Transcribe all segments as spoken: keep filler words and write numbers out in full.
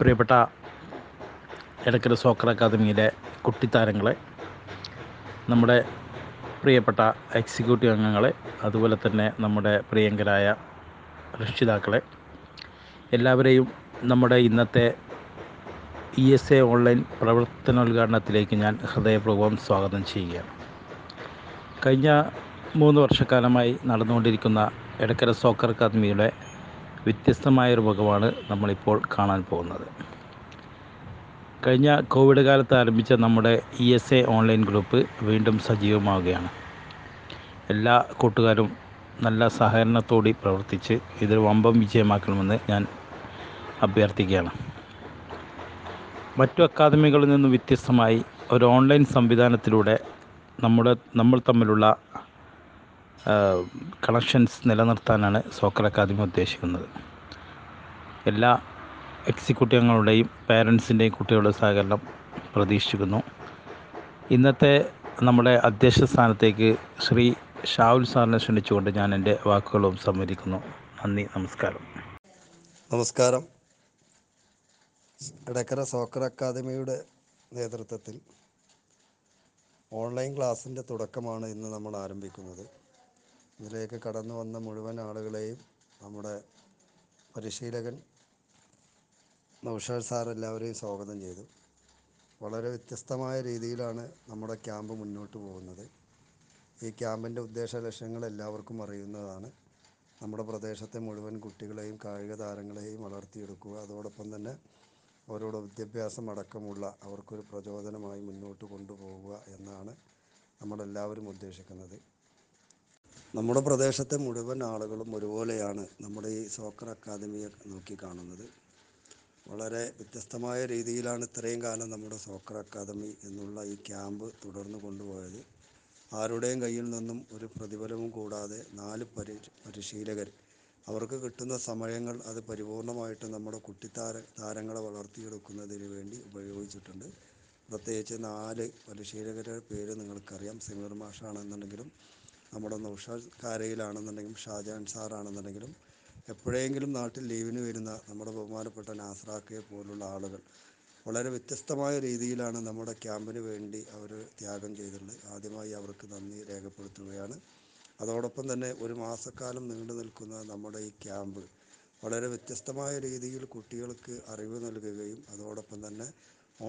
പ്രിയപ്പെട്ട എടക്കര സോക്കർ അക്കാദമിയിലെ കുട്ടിത്താരങ്ങളെ, നമ്മുടെ പ്രിയപ്പെട്ട എക്സിക്യൂട്ടീവ് അംഗങ്ങളെ, അതുപോലെ തന്നെ നമ്മുടെ പ്രിയങ്കരായ രക്ഷിതാക്കളെ, എല്ലാവരെയും നമ്മുടെ ഇന്നത്തെ ഇ എസ് എ ഓൺലൈൻ പ്രവർത്തനോദ്ഘാടനത്തിലേക്ക് ഞാൻ ഹൃദയപൂർവ്വം സ്വാഗതം ചെയ്യുകയാണ്. കഴിഞ്ഞ മൂന്ന് വർഷക്കാലമായി നടന്നുകൊണ്ടിരിക്കുന്ന എടക്കര സോക്കർ അക്കാദമിയുടെ വ്യത്യസ്തമായൊരു ഭാഗമാണ് നമ്മളിപ്പോൾ കാണാൻ പോകുന്നത്. കഴിഞ്ഞ കോവിഡ് കാലത്ത് ആരംഭിച്ച നമ്മുടെ E S A online group വീണ്ടും സജീവമാവുകയാണ്. എല്ലാ കൂട്ടുകാരും നല്ല സഹകരണത്തോടെ പ്രവർത്തിച്ച് ഇതിൽ വമ്പം വിജയമാക്കണമെന്ന് ഞാൻ അഭ്യർത്ഥിക്കുകയാണ്. മറ്റു അക്കാദമികളിൽ നിന്നും വ്യത്യസ്തമായി ഒരു ഓൺലൈൻ സംവിധാനത്തിലൂടെ നമ്മുടെ നമ്മൾ തമ്മിലുള്ള കണക്ഷൻസ് നിലനിർത്താനാണ് സോക്കർ അക്കാദമി ഉദ്ദേശിക്കുന്നത്. എല്ലാ എക്സിക്യൂട്ടീവ് അംഗങ്ങളുടെയും പേരൻസിൻ്റെയും കുട്ടികളുടെ സഹകരണം പ്രതീക്ഷിക്കുന്നു. ഇന്നത്തെ നമ്മുടെ അധ്യക്ഷ സ്ഥാനത്തേക്ക് ശ്രീ ഷാവുൽ സാറിനെ ക്ഷണിച്ചുകൊണ്ട് ഞാൻ എൻ്റെ വാക്കുകളും സംവദിക്കുന്നു. നന്ദി, നമസ്കാരം. നമസ്കാരം. എടക്കര സോക്കർ അക്കാദമിയുടെ നേതൃത്വത്തിൽ ഓൺലൈൻ ക്ലാസ്സിൻ്റെ തുടക്കമാണ് ഇന്ന് നമ്മൾ ആരംഭിക്കുന്നത്. ഇതിലേക്ക് കടന്നു വന്ന മുഴുവൻ ആളുകളെയും നമ്മുടെ പരിശീലകൻ നൗഷാദ് സാർ എല്ലാവരെയും സ്വാഗതം ചെയ്തു. വളരെ വ്യത്യസ്തമായ രീതിയിലാണ് നമ്മുടെ ക്യാമ്പ് മുന്നോട്ട് പോകുന്നത്. ഈ ക്യാമ്പിൻ്റെ ഉദ്ദേശ ലക്ഷ്യങ്ങൾ എല്ലാവർക്കും അറിയുന്നതാണ്. നമ്മുടെ പ്രദേശത്തെ മുഴുവൻ കുട്ടികളെയും കായിക താരങ്ങളെയും വളർത്തിയെടുക്കുക, അതോടൊപ്പം തന്നെ അവരുടെ വിദ്യാഭ്യാസം അടക്കമുള്ള അവർക്കൊരു പ്രചോദനമായി മുന്നോട്ട് കൊണ്ടുപോവുക എന്നാണ് നമ്മളെല്ലാവരും ഉദ്ദേശിക്കുന്നത്. നമ്മുടെ പ്രദേശത്തെ മുഴുവൻ ആളുകളും ഒരുപോലെയാണ് നമ്മുടെ ഈ സോക്കർ അക്കാദമിയെ നോക്കിക്കാണുന്നത്. വളരെ വ്യത്യസ്തമായ രീതിയിലാണ് ഇത്രയും കാലം നമ്മുടെ സോക്കർ അക്കാദമി എന്നുള്ള ഈ ക്യാമ്പ് തുടർന്ന് കൊണ്ടുപോയത്. ആരുടെയും കയ്യിൽ നിന്നും ഒരു പ്രതിഫലവും കൂടാതെ നാല് പരി പരിശീലകർ അവർക്ക് കിട്ടുന്ന സമയങ്ങൾ അത് പരിപൂർണമായിട്ട് നമ്മുടെ കുട്ടിത്താര താരങ്ങളെ വളർത്തിയെടുക്കുന്നതിന് വേണ്ടി ഉപയോഗിച്ചിട്ടുണ്ട്. പ്രത്യേകിച്ച് നാല് പരിശീലകരുടെ പേര് നിങ്ങൾക്കറിയാം. സമീർ മാഷാണെന്നുണ്ടെങ്കിലും, നമ്മുടെ നൗഷാദ് കാരയിലാണെന്നുണ്ടെങ്കിലും, ഷാജാൻ സാറാണെന്നുണ്ടെങ്കിലും, എപ്പോഴെങ്കിലും നാട്ടിൽ ലീവിന് വരുന്ന നമ്മുടെ ബഹുമാനപ്പെട്ട നാസ്രാക്കയെ പോലുള്ള ആളുകൾ വളരെ വ്യത്യസ്തമായ രീതിയിലാണ് നമ്മുടെ ക്യാമ്പിന് വേണ്ടി അവർ ത്യാഗം ചെയ്തിട്ടുള്ളത്. ആദ്യമായി അവർക്ക് നന്ദി രേഖപ്പെടുത്തുകയാണ്. അതോടൊപ്പം തന്നെ ഒരു മാസക്കാലം നീണ്ടു നിൽക്കുന്ന നമ്മുടെ ഈ ക്യാമ്പ് വളരെ വ്യത്യസ്തമായ രീതിയിൽ കുട്ടികൾക്ക് അറിവ് നൽകുകയും അതോടൊപ്പം തന്നെ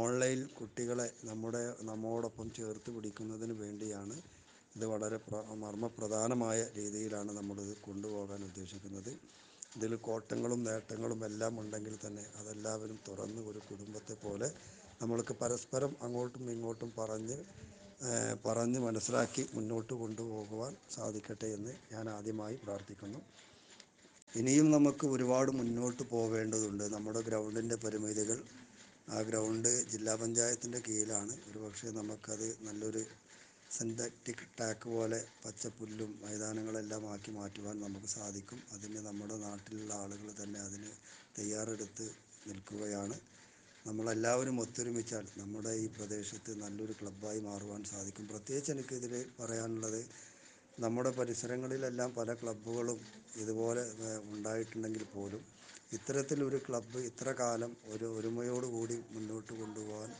ഓൺലൈൻ കുട്ടികളെ നമ്മുടെ നമ്മോടൊപ്പം ചേർത്ത് പിടിക്കുന്നതിന് വേണ്ടിയാണ്. ഇത് വളരെ മർമ്മപ്രധാനമായ രീതിയിലാണ് നമ്മളിത് കൊണ്ടുപോകാൻ ഉദ്ദേശിക്കുന്നത്. ഇതിൽ കോട്ടങ്ങളും നേട്ടങ്ങളും എല്ലാം ഉണ്ടെങ്കിൽ തന്നെ അതെല്ലാവരും തുറന്ന് ഒരു കുടുംബത്തെ പോലെ നമ്മൾക്ക് പരസ്പരം അങ്ങോട്ടും ഇങ്ങോട്ടും പറഞ്ഞ് പറഞ്ഞ് മനസ്സിലാക്കി മുന്നോട്ട് കൊണ്ടുപോകുവാൻ സാധിക്കട്ടെ എന്ന് ഞാൻ ആദ്യമായി പ്രാർത്ഥിക്കുന്നു. ഇനിയും നമുക്ക് ഒരുപാട് മുന്നോട്ട് പോകേണ്ടതുണ്ട്. നമ്മുടെ ഗ്രൗണ്ടിൻ്റെ പരിമിതികൾ, ആ ഗ്രൗണ്ട് ജില്ലാ പഞ്ചായത്തിൻ്റെ കീഴിലാണ്. ഒരുപക്ഷെ നമുക്കത് നല്ലൊരു സിന്തറ്റിക് ടാക്ക് പോലെ പച്ചപ്പുല്ലും മൈതാനങ്ങളെല്ലാം ആക്കി മാറ്റുവാൻ നമുക്ക് സാധിക്കും. അതിന് നമ്മുടെ നാട്ടിലുള്ള ആളുകൾ തന്നെ അതിന് തയ്യാറെടുത്ത് നിൽക്കുകയാണ്. നമ്മളെല്ലാവരും ഒത്തൊരുമിച്ചാൽ നമ്മുടെ ഈ പ്രദേശത്ത് നല്ലൊരു ക്ലബ്ബായി മാറുവാൻ സാധിക്കും. പ്രത്യേകിച്ച് എനിക്കിതിൽ പറയാനുള്ളത്, നമ്മുടെ പരിസരങ്ങളിലെല്ലാം പല ക്ലബ്ബുകളും ഇതുപോലെ ഉണ്ടായിട്ടുണ്ടെങ്കിൽ പോലും ഇത്തരത്തിലൊരു ക്ലബ്ബ് ഇത്ര കാലം ഒരു ഒരുമയോടുകൂടി മുന്നോട്ട് കൊണ്ടുപോകാൻ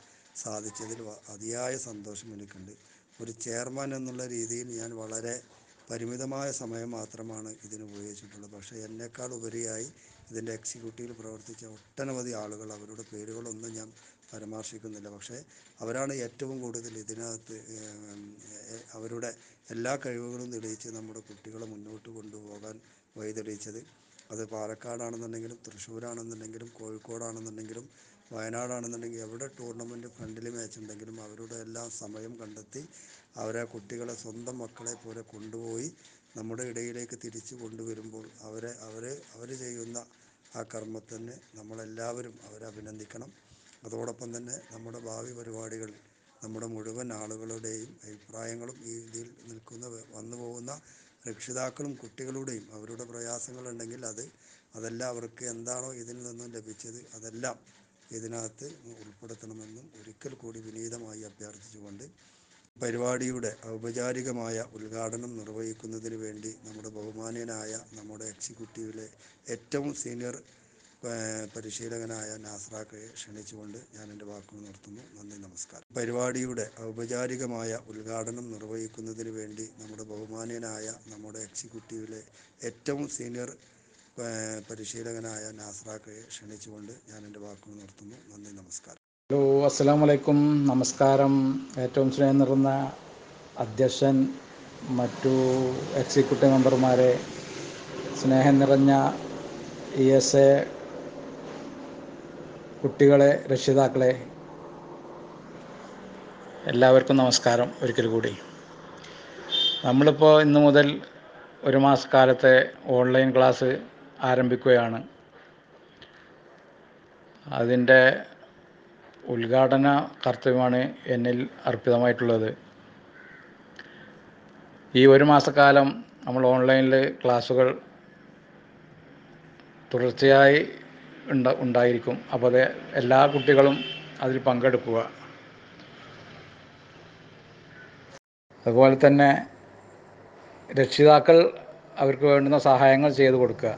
സാധിച്ചതിൽ അതിയായ സന്തോഷം എനിക്കുണ്ട്. ഒരു ചെയർമാൻ എന്നുള്ള രീതിയിൽ ഞാൻ വളരെ പരിമിതമായ സമയം മാത്രമാണ് ഇതിന് ഉപയോഗിച്ചിട്ടുള്ളത്. പക്ഷേ എന്നെക്കാൾ ഉപരിയായി ഇതിൻ്റെ എക്സിക്യൂട്ടീവിൽ പ്രവർത്തിച്ച ഒട്ടനവധി ആളുകൾ, അവരുടെ പേരുകളൊന്നും ഞാൻ പരാമർശിക്കുന്നില്ല, പക്ഷേ അവരാണ് ഏറ്റവും കൂടുതൽ ഇതിനകത്ത് അവരുടെ എല്ലാ കഴിവുകളും തെളിയിച്ച് നമ്മുടെ കുട്ടികളെ മുന്നോട്ട് കൊണ്ടുപോകാൻ വഴിതെളിയിച്ചത്. അത് പാലക്കാടാണെന്നുണ്ടെങ്കിലും, തൃശ്ശൂരാണെന്നുണ്ടെങ്കിലും, കോഴിക്കോടാണെന്നുണ്ടെങ്കിലും, വയനാടാണെന്നുണ്ടെങ്കിൽ, എവിടെ ടൂർണമെൻറ്റ് ഫ്രണ്ടിൽ മാച്ച് ഉണ്ടെങ്കിലും അവരുടെ എല്ലാം സമയം കണ്ടെത്തി അവരെ കുട്ടികളെ സ്വന്തം മക്കളെ പോലെ കൊണ്ടുപോയി നമ്മുടെ ഇടയിലേക്ക് തിരിച്ചു കൊണ്ടുവരുമ്പോൾ അവരെ അവർ അവർ ചെയ്യുന്ന ആ കർമ്മത്തിന് നമ്മളെല്ലാവരും അവരെ അഭിനന്ദിക്കണം. അതോടൊപ്പം തന്നെ നമ്മുടെ ഭാവി പരിപാടികളിൽ നമ്മുടെ മുഴുവൻ ആളുകളുടെയും അഭിപ്രായങ്ങളും ഈ ഇതിൽ നിൽക്കുന്ന വന്നു പോകുന്ന രക്ഷിതാക്കളും കുട്ടികളുടെയും അവരുടെ പ്രയാസങ്ങളുണ്ടെങ്കിൽ അത് അതെല്ലാം അവർക്ക് എന്താണോ ഇതിൽ നിന്നും ലഭിച്ചത് അതെല്ലാം ഇതിനകത്ത് ഉൾപ്പെടുത്തണമെന്നും ഒരിക്കൽ കൂടി വിനീതമായി അഭ്യർത്ഥിച്ചുകൊണ്ട് പരിപാടിയുടെ ഔപചാരികമായ ഉദ്ഘാടനം നിർവഹിക്കുന്നതിന് വേണ്ടി നമ്മുടെ ബഹുമാനീയനായ നമ്മുടെ എക്സിക്യൂട്ടീവിലെ ഏറ്റവും സീനിയർ പരിശീലകനായ നാസ്രാക്ക് ക്ഷണിച്ചുകൊണ്ട് ഞാൻ എൻ്റെ വാക്കുകൾ നിർത്തുന്നു. നന്ദി, നമസ്കാരം. പരിപാടിയുടെ ഔപചാരികമായ ഉദ്ഘാടനം നിർവഹിക്കുന്നതിന് വേണ്ടി നമ്മുടെ ബഹുമാനീയനായ നമ്മുടെ എക്സിക്യൂട്ടീവിലെ ഏറ്റവും സീനിയർ പരിശീലകനായ നാസ്രാക്ക് ക്ഷണിച്ചുകൊണ്ട് ഞാൻ എൻ്റെ വാക്കുകൾ നിർത്തുന്നു. നന്ദി, നമസ്കാരം. ഹലോ, അസ്സലാമു അലൈക്കും. നമസ്കാരം. ഏറ്റവും സ്നേഹം നിറഞ്ഞ അധ്യക്ഷൻ, മറ്റു എക്സിക്യൂട്ടീവ് മെമ്പർമാരെ, സ്നേഹം നിറഞ്ഞ ഇ എസ് എ കുട്ടികളെ, രക്ഷിതാക്കളെ, എല്ലാവർക്കും നമസ്കാരം ഒരിക്കൽ കൂടി. നമ്മളിപ്പോൾ ഇന്ന് മുതൽ ഒരു മാസക്കാലത്തെ ഓൺലൈൻ ക്ലാസ് ആരംഭിക്കുകയാണ്. അതിൻ്റെ ഉദ്ഘാടന കർത്തവ്യമാണ് എന്നിൽ അർപ്പിതമായിട്ടുള്ളത്. ഈ ഒരു മാസക്കാലം നമ്മൾ ഓൺലൈനിൽ ക്ലാസ്സുകൾ തുടർച്ചയായി ഉണ്ട ഉണ്ടായിരിക്കും അപ്പോൾ അത് എല്ലാ കുട്ടികളും അതിൽ പങ്കെടുക്കുക. അതുപോലെ തന്നെ രക്ഷിതാക്കൾ അവർക്ക് വേണ്ടുന്ന സഹായങ്ങൾ ചെയ്തു കൊടുക്കുക.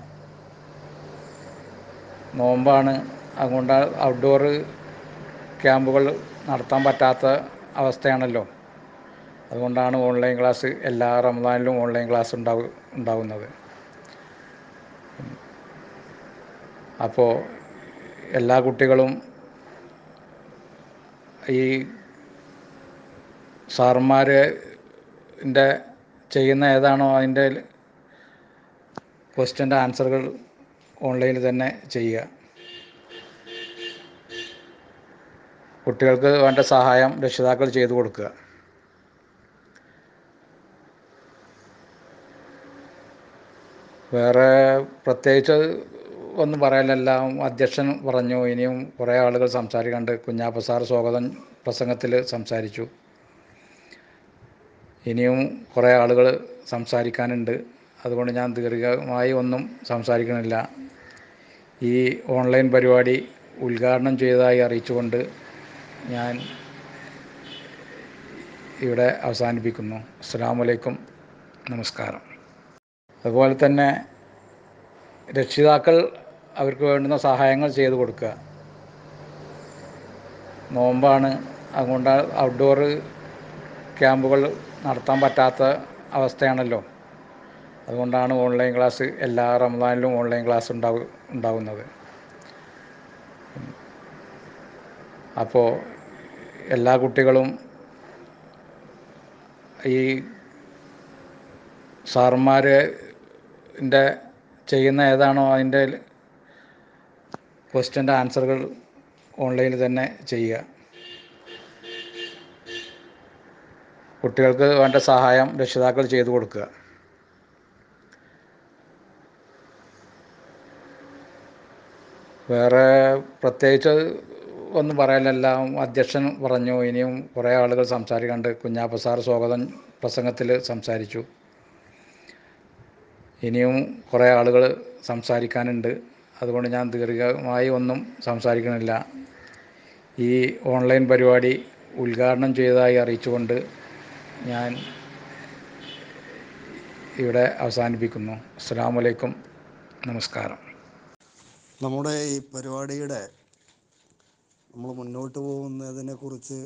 നോമ്പാണ്, അതുകൊണ്ട് ഔട്ട്ഡോർ ക്യാമ്പുകൾ നടത്താൻ പറ്റാത്ത അവസ്ഥയാണല്ലോ. അതുകൊണ്ടാണ് ഓൺലൈൻ ക്ലാസ്, എല്ലാ റമദാനിലും ഓൺലൈൻ ക്ലാസ് ഉണ്ടാവു ഉണ്ടാവുന്നത് അപ്പോൾ എല്ലാ കുട്ടികളും ഈ സാറന്മാരുടെ ചെയ്യുന്ന ഏതാണോ അതിൻ്റെ ക്വസ്റ്റ്യൻ്റെ ആൻസറുകൾ ഓൺലൈനിൽ തന്നെ ചെയ്യുക. കുട്ടികൾക്ക് വേണ്ട സഹായം രക്ഷിതാക്കൾ ചെയ്തു കൊടുക്കുക. വേറെ പ്രത്യേകിച്ച് ഒന്നും പറയാനെല്ലാം അധ്യക്ഷൻ പറഞ്ഞു. ഇനിയും കുറേ ആളുകൾ സംസാരിക്കാണ്ട്. കുഞ്ഞാപ്പ സാർ സ്വാഗതം പ്രസംഗത്തിൽ സംസാരിച്ചു. ഇനിയും കുറേ ആളുകൾ സംസാരിക്കാനുണ്ട്. അതുകൊണ്ട് ഞാൻ ദീർഘമായി ഒന്നും സംസാരിക്കണില്ല. ഈ ഓൺലൈൻ പരിപാടി ഉദ്ഘാടനം ചെയ്തതായി അറിയിച്ചുകൊണ്ട് ഞാൻ ഇവിടെ അവസാനിപ്പിക്കുന്നു. അസ്സലാമു അലൈക്കും, നമസ്കാരം. അതുപോലെ തന്നെ രക്ഷിതാക്കൾ അവർക്ക് വേണ്ടുന്ന സഹായങ്ങൾ ചെയ്തു കൊടുക്കുക. നോമ്പാണ്, അതുകൊണ്ട് ഔട്ട്ഡോർ ക്യാമ്പുകൾ നടത്താൻ പറ്റാത്ത അവസ്ഥയാണല്ലോ. അതുകൊണ്ടാണ് ഓൺലൈൻ ക്ലാസ്, എല്ലാ റമദാനിലും ഓൺലൈൻ ക്ലാസ് ഉണ്ടാവു ഉണ്ടാവുന്നത് അപ്പോൾ എല്ലാ കുട്ടികളും ഈ സാറന്മാരുടെ ചെയ്യുന്ന ഏതാണോ അതിൻ്റെ ക്വസ്റ്റ്യൻ്റെ ആൻസറുകൾ ഓൺലൈനിൽ തന്നെ ചെയ്യുക. കുട്ടികൾക്ക് വേണ്ട സഹായം രക്ഷിതാക്കൾ ചെയ്തു കൊടുക്കുക. വേറെ പ്രത്യേകിച്ച് ഒന്നും പറയാനെല്ലാം അധ്യക്ഷൻ പറഞ്ഞു. ഇനിയും കുറേ ആളുകൾ സംസാരിക്കാണ്ട്. കുഞ്ഞാപ്പ സാർ സ്വാഗതം പ്രസംഗത്തിൽ സംസാരിച്ചു. ഇനിയും കുറേ ആളുകൾ സംസാരിക്കാനുണ്ട്. അതുകൊണ്ട് ഞാൻ ദീർഘമായി ഒന്നും സംസാരിക്കണില്ല. ഈ ഓൺലൈൻ പരിപാടി ഉദ്ഘാടനം ചെയ്തതായി അറിയിച്ചുകൊണ്ട് ഞാൻ ഇവിടെ അവസാനിപ്പിക്കുന്നു. അസ്സലാമു അലൈക്കും, നമസ്കാരം. നമ്മുടെ ഈ പരിപാടിയുടെ നമ്മൾ മുന്നോട്ട് പോകുന്നതിനെക്കുറിച്ച്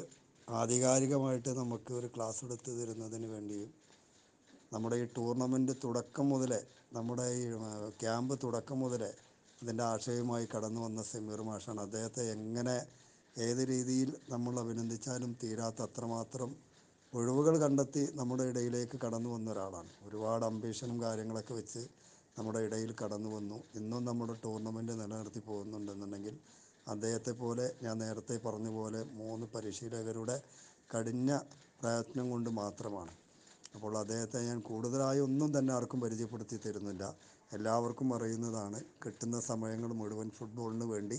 ആധികാരികമായിട്ട് നമുക്ക് ഒരു ക്ലാസ് എടുത്ത് തരുന്നതിന് വേണ്ടിയും നമ്മുടെ ഈ ടൂർണമെൻ്റ് തുടക്കം മുതലേ, നമ്മുടെ ഈ ക്യാമ്പ് തുടക്കം മുതലേ ഇതിൻ്റെ ആശയവുമായി കടന്നു വന്ന സമീർ മാഷാണ്. അദ്ദേഹത്തെ എങ്ങനെ ഏത് രീതിയിൽ നമ്മൾ അഭിനന്ദിച്ചാലും തീരാത്ത അത്രമാത്രം ഒഴിവുകൾ കണ്ടെത്തി നമ്മുടെ ഇടയിലേക്ക് കടന്നു വന്ന ഒരാളാണ്. ഒരുപാട് അംബീഷനും കാര്യങ്ങളൊക്കെ വെച്ച് നമ്മുടെ ഇടയിൽ കടന്നു വന്നു. ഇന്നും നമ്മുടെ ടൂർണമെൻ്റ് നിലനിർത്തി പോകുന്നുണ്ടെന്നുണ്ടെങ്കിൽ അദ്ദേഹത്തെ പോലെ, ഞാൻ നേരത്തെ പറഞ്ഞ പോലെ, മൂന്ന് പരിശീലകരുടെ കഠിന പ്രയത്നം കൊണ്ട് മാത്രമാണ്. അപ്പോൾ അദ്ദേഹത്തെ ഞാൻ കൂടുതലായി ഒന്നും തന്നെ ആർക്കും പരിചയപ്പെടുത്തി തരുന്നില്ല. എല്ലാവർക്കും അറിയുന്നതാണ്. കിട്ടുന്ന സമയങ്ങൾ മുഴുവൻ ഫുട്ബോളിന് വേണ്ടി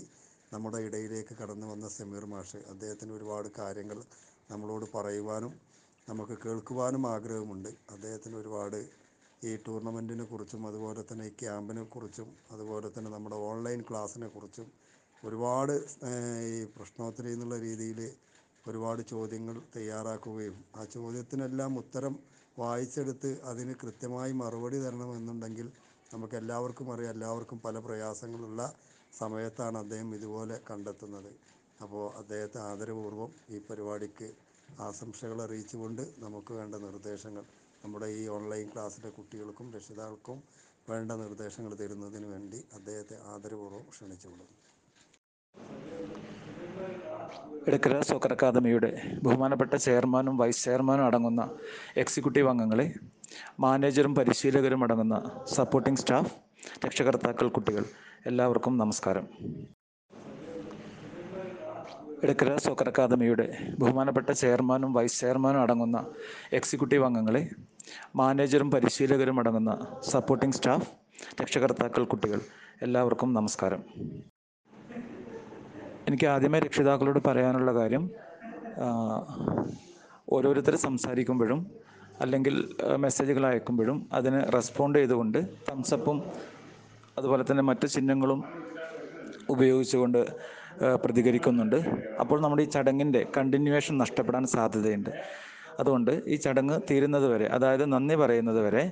നമ്മുടെ ഇടയിലേക്ക് കടന്നു വന്ന സമീർ മാഷ്. അദ്ദേഹത്തിന് ഒരുപാട് കാര്യങ്ങൾ നമ്മളോട് പറയുവാനും നമുക്ക് കേൾക്കുവാനും ആഗ്രഹമുണ്ട്. അദ്ദേഹത്തിന് ഒരുപാട് ഈ ടൂർണമെൻറ്റിനെ കുറിച്ചും അതുപോലെ തന്നെ ഈ ക്യാമ്പിനെ കുറിച്ചും അതുപോലെ തന്നെ നമ്മുടെ ഓൺലൈൻ ക്ലാസ്സിനെ കുറിച്ചും ഒരുപാട് ഈ പ്രശ്നോത്തരി എന്നുള്ള രീതിയിൽ ഒരുപാട് ചോദ്യങ്ങൾ തയ്യാറാക്കുകയും ആ ചോദ്യത്തിനെല്ലാം ഉത്തരം വായിച്ചെടുത്ത് അതിന് കൃത്യമായി മറുപടി തരണമെന്നുണ്ടെങ്കിൽ നമുക്കെല്ലാവർക്കും അറിയാം, എല്ലാവർക്കും പല പ്രയാസങ്ങളുള്ള സമയത്താണ് അദ്ദേഹം ഇതുപോലെ കണ്ടെത്തുന്നത്. അപ്പോൾ അദ്ദേഹത്തെ ആദരപൂർവ്വം ഈ പരിപാടിക്ക് ആശംസകൾ അറിയിച്ചുകൊണ്ട് നമുക്ക് വേണ്ട നിർദ്ദേശങ്ങൾ, നമ്മുടെ ഈ ഓൺലൈൻ ക്ലാസ്സിലെ കുട്ടികൾക്കും രക്ഷിതാക്കൾക്കും വേണ്ട നിർദ്ദേശങ്ങൾ തരുന്നതിന് വേണ്ടി അദ്ദേഹത്തെ ആദരപൂർവ്വം ക്ഷണിച്ചുകൊള്ളുന്നു. ഇടക്കര സോക്കർ അക്കാദമിയുടെ ബഹുമാനപ്പെട്ട ചെയർമാനും വൈസ് ചെയർമാനും അടങ്ങുന്ന എക്സിക്യൂട്ടീവ് അംഗങ്ങളെ, മാനേജറും പരിശീലകരും അടങ്ങുന്ന സപ്പോർട്ടിംഗ് സ്റ്റാഫ്, രക്ഷകർത്താക്കൾ, കുട്ടികൾ എല്ലാവർക്കും നമസ്കാരം. ഇടക്കര സോക്കർ അക്കാദമിയുടെ ബഹുമാനപ്പെട്ട ചെയർമാനും വൈസ് ചെയർമാനും അടങ്ങുന്ന എക്സിക്യൂട്ടീവ് അംഗങ്ങളെ, മാനേജറും പരിശീലകരും അടങ്ങുന്ന സപ്പോർട്ടിംഗ് സ്റ്റാഫ്, രക്ഷകർത്താക്കൾ, കുട്ടികൾ എല്ലാവർക്കും നമസ്കാരം. എനിക്ക് ആദ്യമേ രക്ഷിതാക്കളോട് പറയാനുള്ള കാര്യം, ഓരോരുത്തർ സംസാരിക്കുമ്പോഴും അല്ലെങ്കിൽ മെസ്സേജുകൾ അയക്കുമ്പോഴും അതിന് റെസ്പോണ്ട് ചെയ്തുകൊണ്ട് തംസപ്പും അതുപോലെ തന്നെ മറ്റ് ചിഹ്നങ്ങളും ഉപയോഗിച്ചുകൊണ്ട് പ്രതികരിക്കുന്നുണ്ട്. അപ്പോൾ നമ്മുടെ ഈ ചടങ്ങിൻ്റെ കണ്ടിന്യൂവേഷൻ നഷ്ടപ്പെടാൻ സാധ്യതയുണ്ട്. അതുകൊണ്ട് ഈ ചടങ്ങ് തീരുന്നത് വരെ, അതായത് നന്ദി പറയുന്നത് വരെ,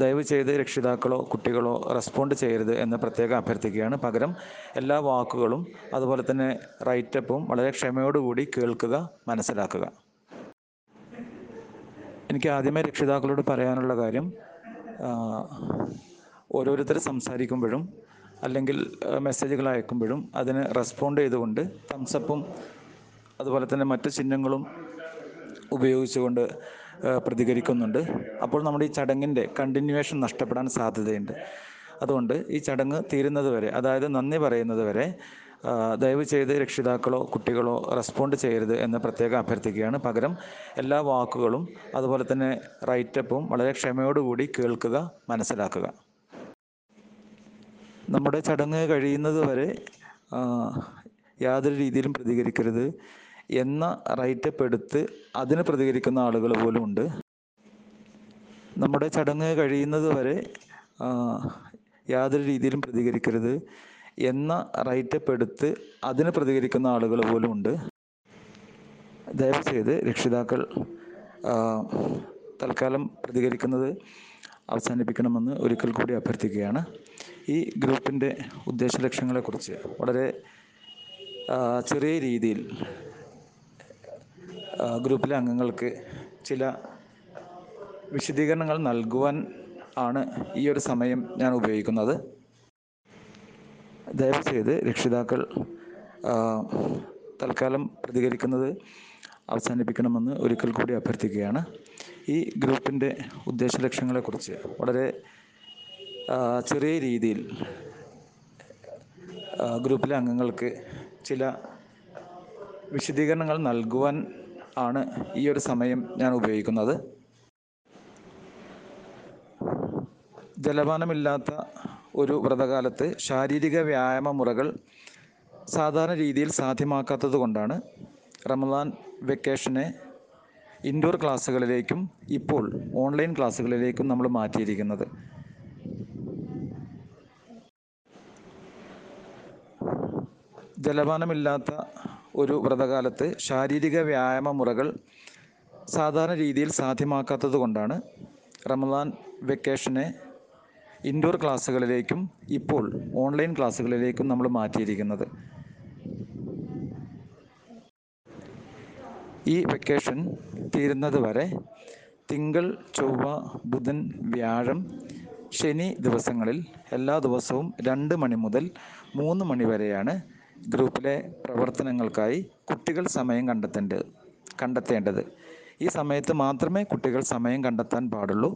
ദയവ് ചെയ്ത് രക്ഷിതാക്കളോ കുട്ടികളോ റെസ്പോണ്ട് ചെയ്യരുത് എന്ന് പ്രത്യേകം അഭ്യർത്ഥിക്കുകയാണ്. പകരം എല്ലാ വാക്കുകളും അതുപോലെ തന്നെ റൈറ്റപ്പും വളരെ ക്ഷമയോടുകൂടി കേൾക്കുക, മനസ്സിലാക്കുക. എനിക്ക് ആദ്യമേ രക്ഷിതാക്കളോട് പറയാനുള്ള കാര്യം, ഓരോരുത്തർ സംസാരിക്കുമ്പോഴും അല്ലെങ്കിൽ മെസ്സേജുകൾ അയക്കുമ്പോഴും അതിന് റെസ്പോണ്ട് ചെയ്തുകൊണ്ട് തംസപ്പും അതുപോലെ തന്നെ മറ്റ് ചിഹ്നങ്ങളും ഉപയോഗിച്ചുകൊണ്ട് പ്രതികരിക്കുന്നുണ്ട്. അപ്പോൾ നമ്മുടെ ഈ ചടങ്ങിൻ്റെ കണ്ടിന്യൂവേഷൻ നഷ്ടപ്പെടാൻ സാധ്യതയുണ്ട്. അതുകൊണ്ട് ഈ ചടങ്ങ് തീരുന്നത് വരെ, അതായത് നന്ദി പറയുന്നത് വരെ, ദയവ് ചെയ്ത് രക്ഷിതാക്കളോ കുട്ടികളോ റെസ്പോണ്ട് ചെയ്യരുത് എന്ന് പ്രത്യേകം അഭ്യർത്ഥിക്കുകയാണ്. പകരം എല്ലാ വാക്കുകളും അതുപോലെ തന്നെ റൈറ്റപ്പും വളരെ ക്ഷമയോടുകൂടി കേൾക്കുക, മനസ്സിലാക്കുക. നമ്മുടെ ചടങ്ങ് കഴിയുന്നത് വരെ യാതൊരു രീതിയിലും പ്രതികരിക്കരുത് എന്ന റൈറ്റപ്പ് എടുത്ത് അതിന് പ്രതികരിക്കുന്ന ആളുകൾ പോലും ഉണ്ട്. നമ്മുടെ ചടങ്ങ് കഴിയുന്നത് വരെ യാതൊരു രീതിയിലും പ്രതികരിക്കരുത് എന്ന റൈറ്റപ്പ് എടുത്ത് അതിന് പ്രതികരിക്കുന്ന ആളുകൾ പോലും ഉണ്ട്. ദയവ് ചെയ്ത് രക്ഷിതാക്കൾ തൽക്കാലം പ്രതികരിക്കുന്നത് അവസാനിപ്പിക്കണമെന്ന് ഒരിക്കൽ കൂടി അഭ്യർത്ഥിക്കുകയാണ്. ഈ ഗ്രൂപ്പിൻ്റെ ഉദ്ദേശ ലക്ഷ്യങ്ങളെക്കുറിച്ച് വളരെ ചെറിയ രീതിയിൽ ഗ്രൂപ്പിലെ അംഗങ്ങൾക്ക് ചില വിശദീകരണങ്ങൾ നൽകുവാൻ ആണ് ഈ ഒരു സമയം ഞാൻ ഉപയോഗിക്കുന്നത്. ദയവ് ചെയ്ത് രക്ഷിതാക്കൾ തൽക്കാലം പ്രതികരിക്കുന്നത് അവസാനിപ്പിക്കണമെന്ന് ഒരിക്കൽ കൂടി അഭ്യർത്ഥിക്കുകയാണ്. ഈ ഗ്രൂപ്പിൻ്റെ ഉദ്ദേശ ലക്ഷ്യങ്ങളെക്കുറിച്ച് വളരെ ചെറിയ രീതിയിൽ ഗ്രൂപ്പിലെ അംഗങ്ങൾക്ക് ചില വിശദീകരണങ്ങൾ നൽകുവാൻ ആണ് ഈ ഒരു സമയം ഞാൻ ഉപയോഗിക്കുന്നത്. ജലപാനമില്ലാത്ത ഒരു വ്രതകാലത്ത് ശാരീരിക വ്യായാമ മുറകൾ സാധാരണ രീതിയിൽ സാധ്യമാക്കാത്തത് കൊണ്ടാണ് റമദാൻ വെക്കേഷനെ ഇൻഡോർ ക്ലാസ്സുകളിലേക്കും ഇപ്പോൾ ഓൺലൈൻ ക്ലാസ്സുകളിലേക്കും നമ്മൾ മാറ്റിയിരിക്കുന്നത്. ജലപാനമില്ലാത്ത ഒരു വ്രതകാലത്ത് ശാരീരിക വ്യായാമ മുറകൾ സാധാരണ രീതിയിൽ സാധ്യമാക്കാത്തത് കൊണ്ടാണ് റമദാൻ വെക്കേഷനെ ഇൻഡോർ ക്ലാസ്സുകളിലേക്കും ഇപ്പോൾ ഓൺലൈൻ ക്ലാസ്സുകളിലേക്കും നമ്മൾ മാറ്റിയിരിക്കുന്നത്. ഈ വെക്കേഷൻ തീരുന്നത് വരെ തിങ്കൾ, ചൊവ്വ, ബുധൻ, വ്യാഴം, ശനി ദിവസങ്ങളിൽ എല്ലാ ദിവസവും രണ്ട് മണി മുതൽ മൂന്ന് മണി വരെയാണ് ഗ്രൂപ്പിലെ പ്രവർത്തനങ്ങൾക്കായി കുട്ടികൾ സമയം കണ്ടെത്തേണ്ടത് കണ്ടെത്തേണ്ടത് ഈ സമയത്ത് മാത്രമേ കുട്ടികൾ സമയം കണ്ടെത്താൻ പാടുള്ളൂ.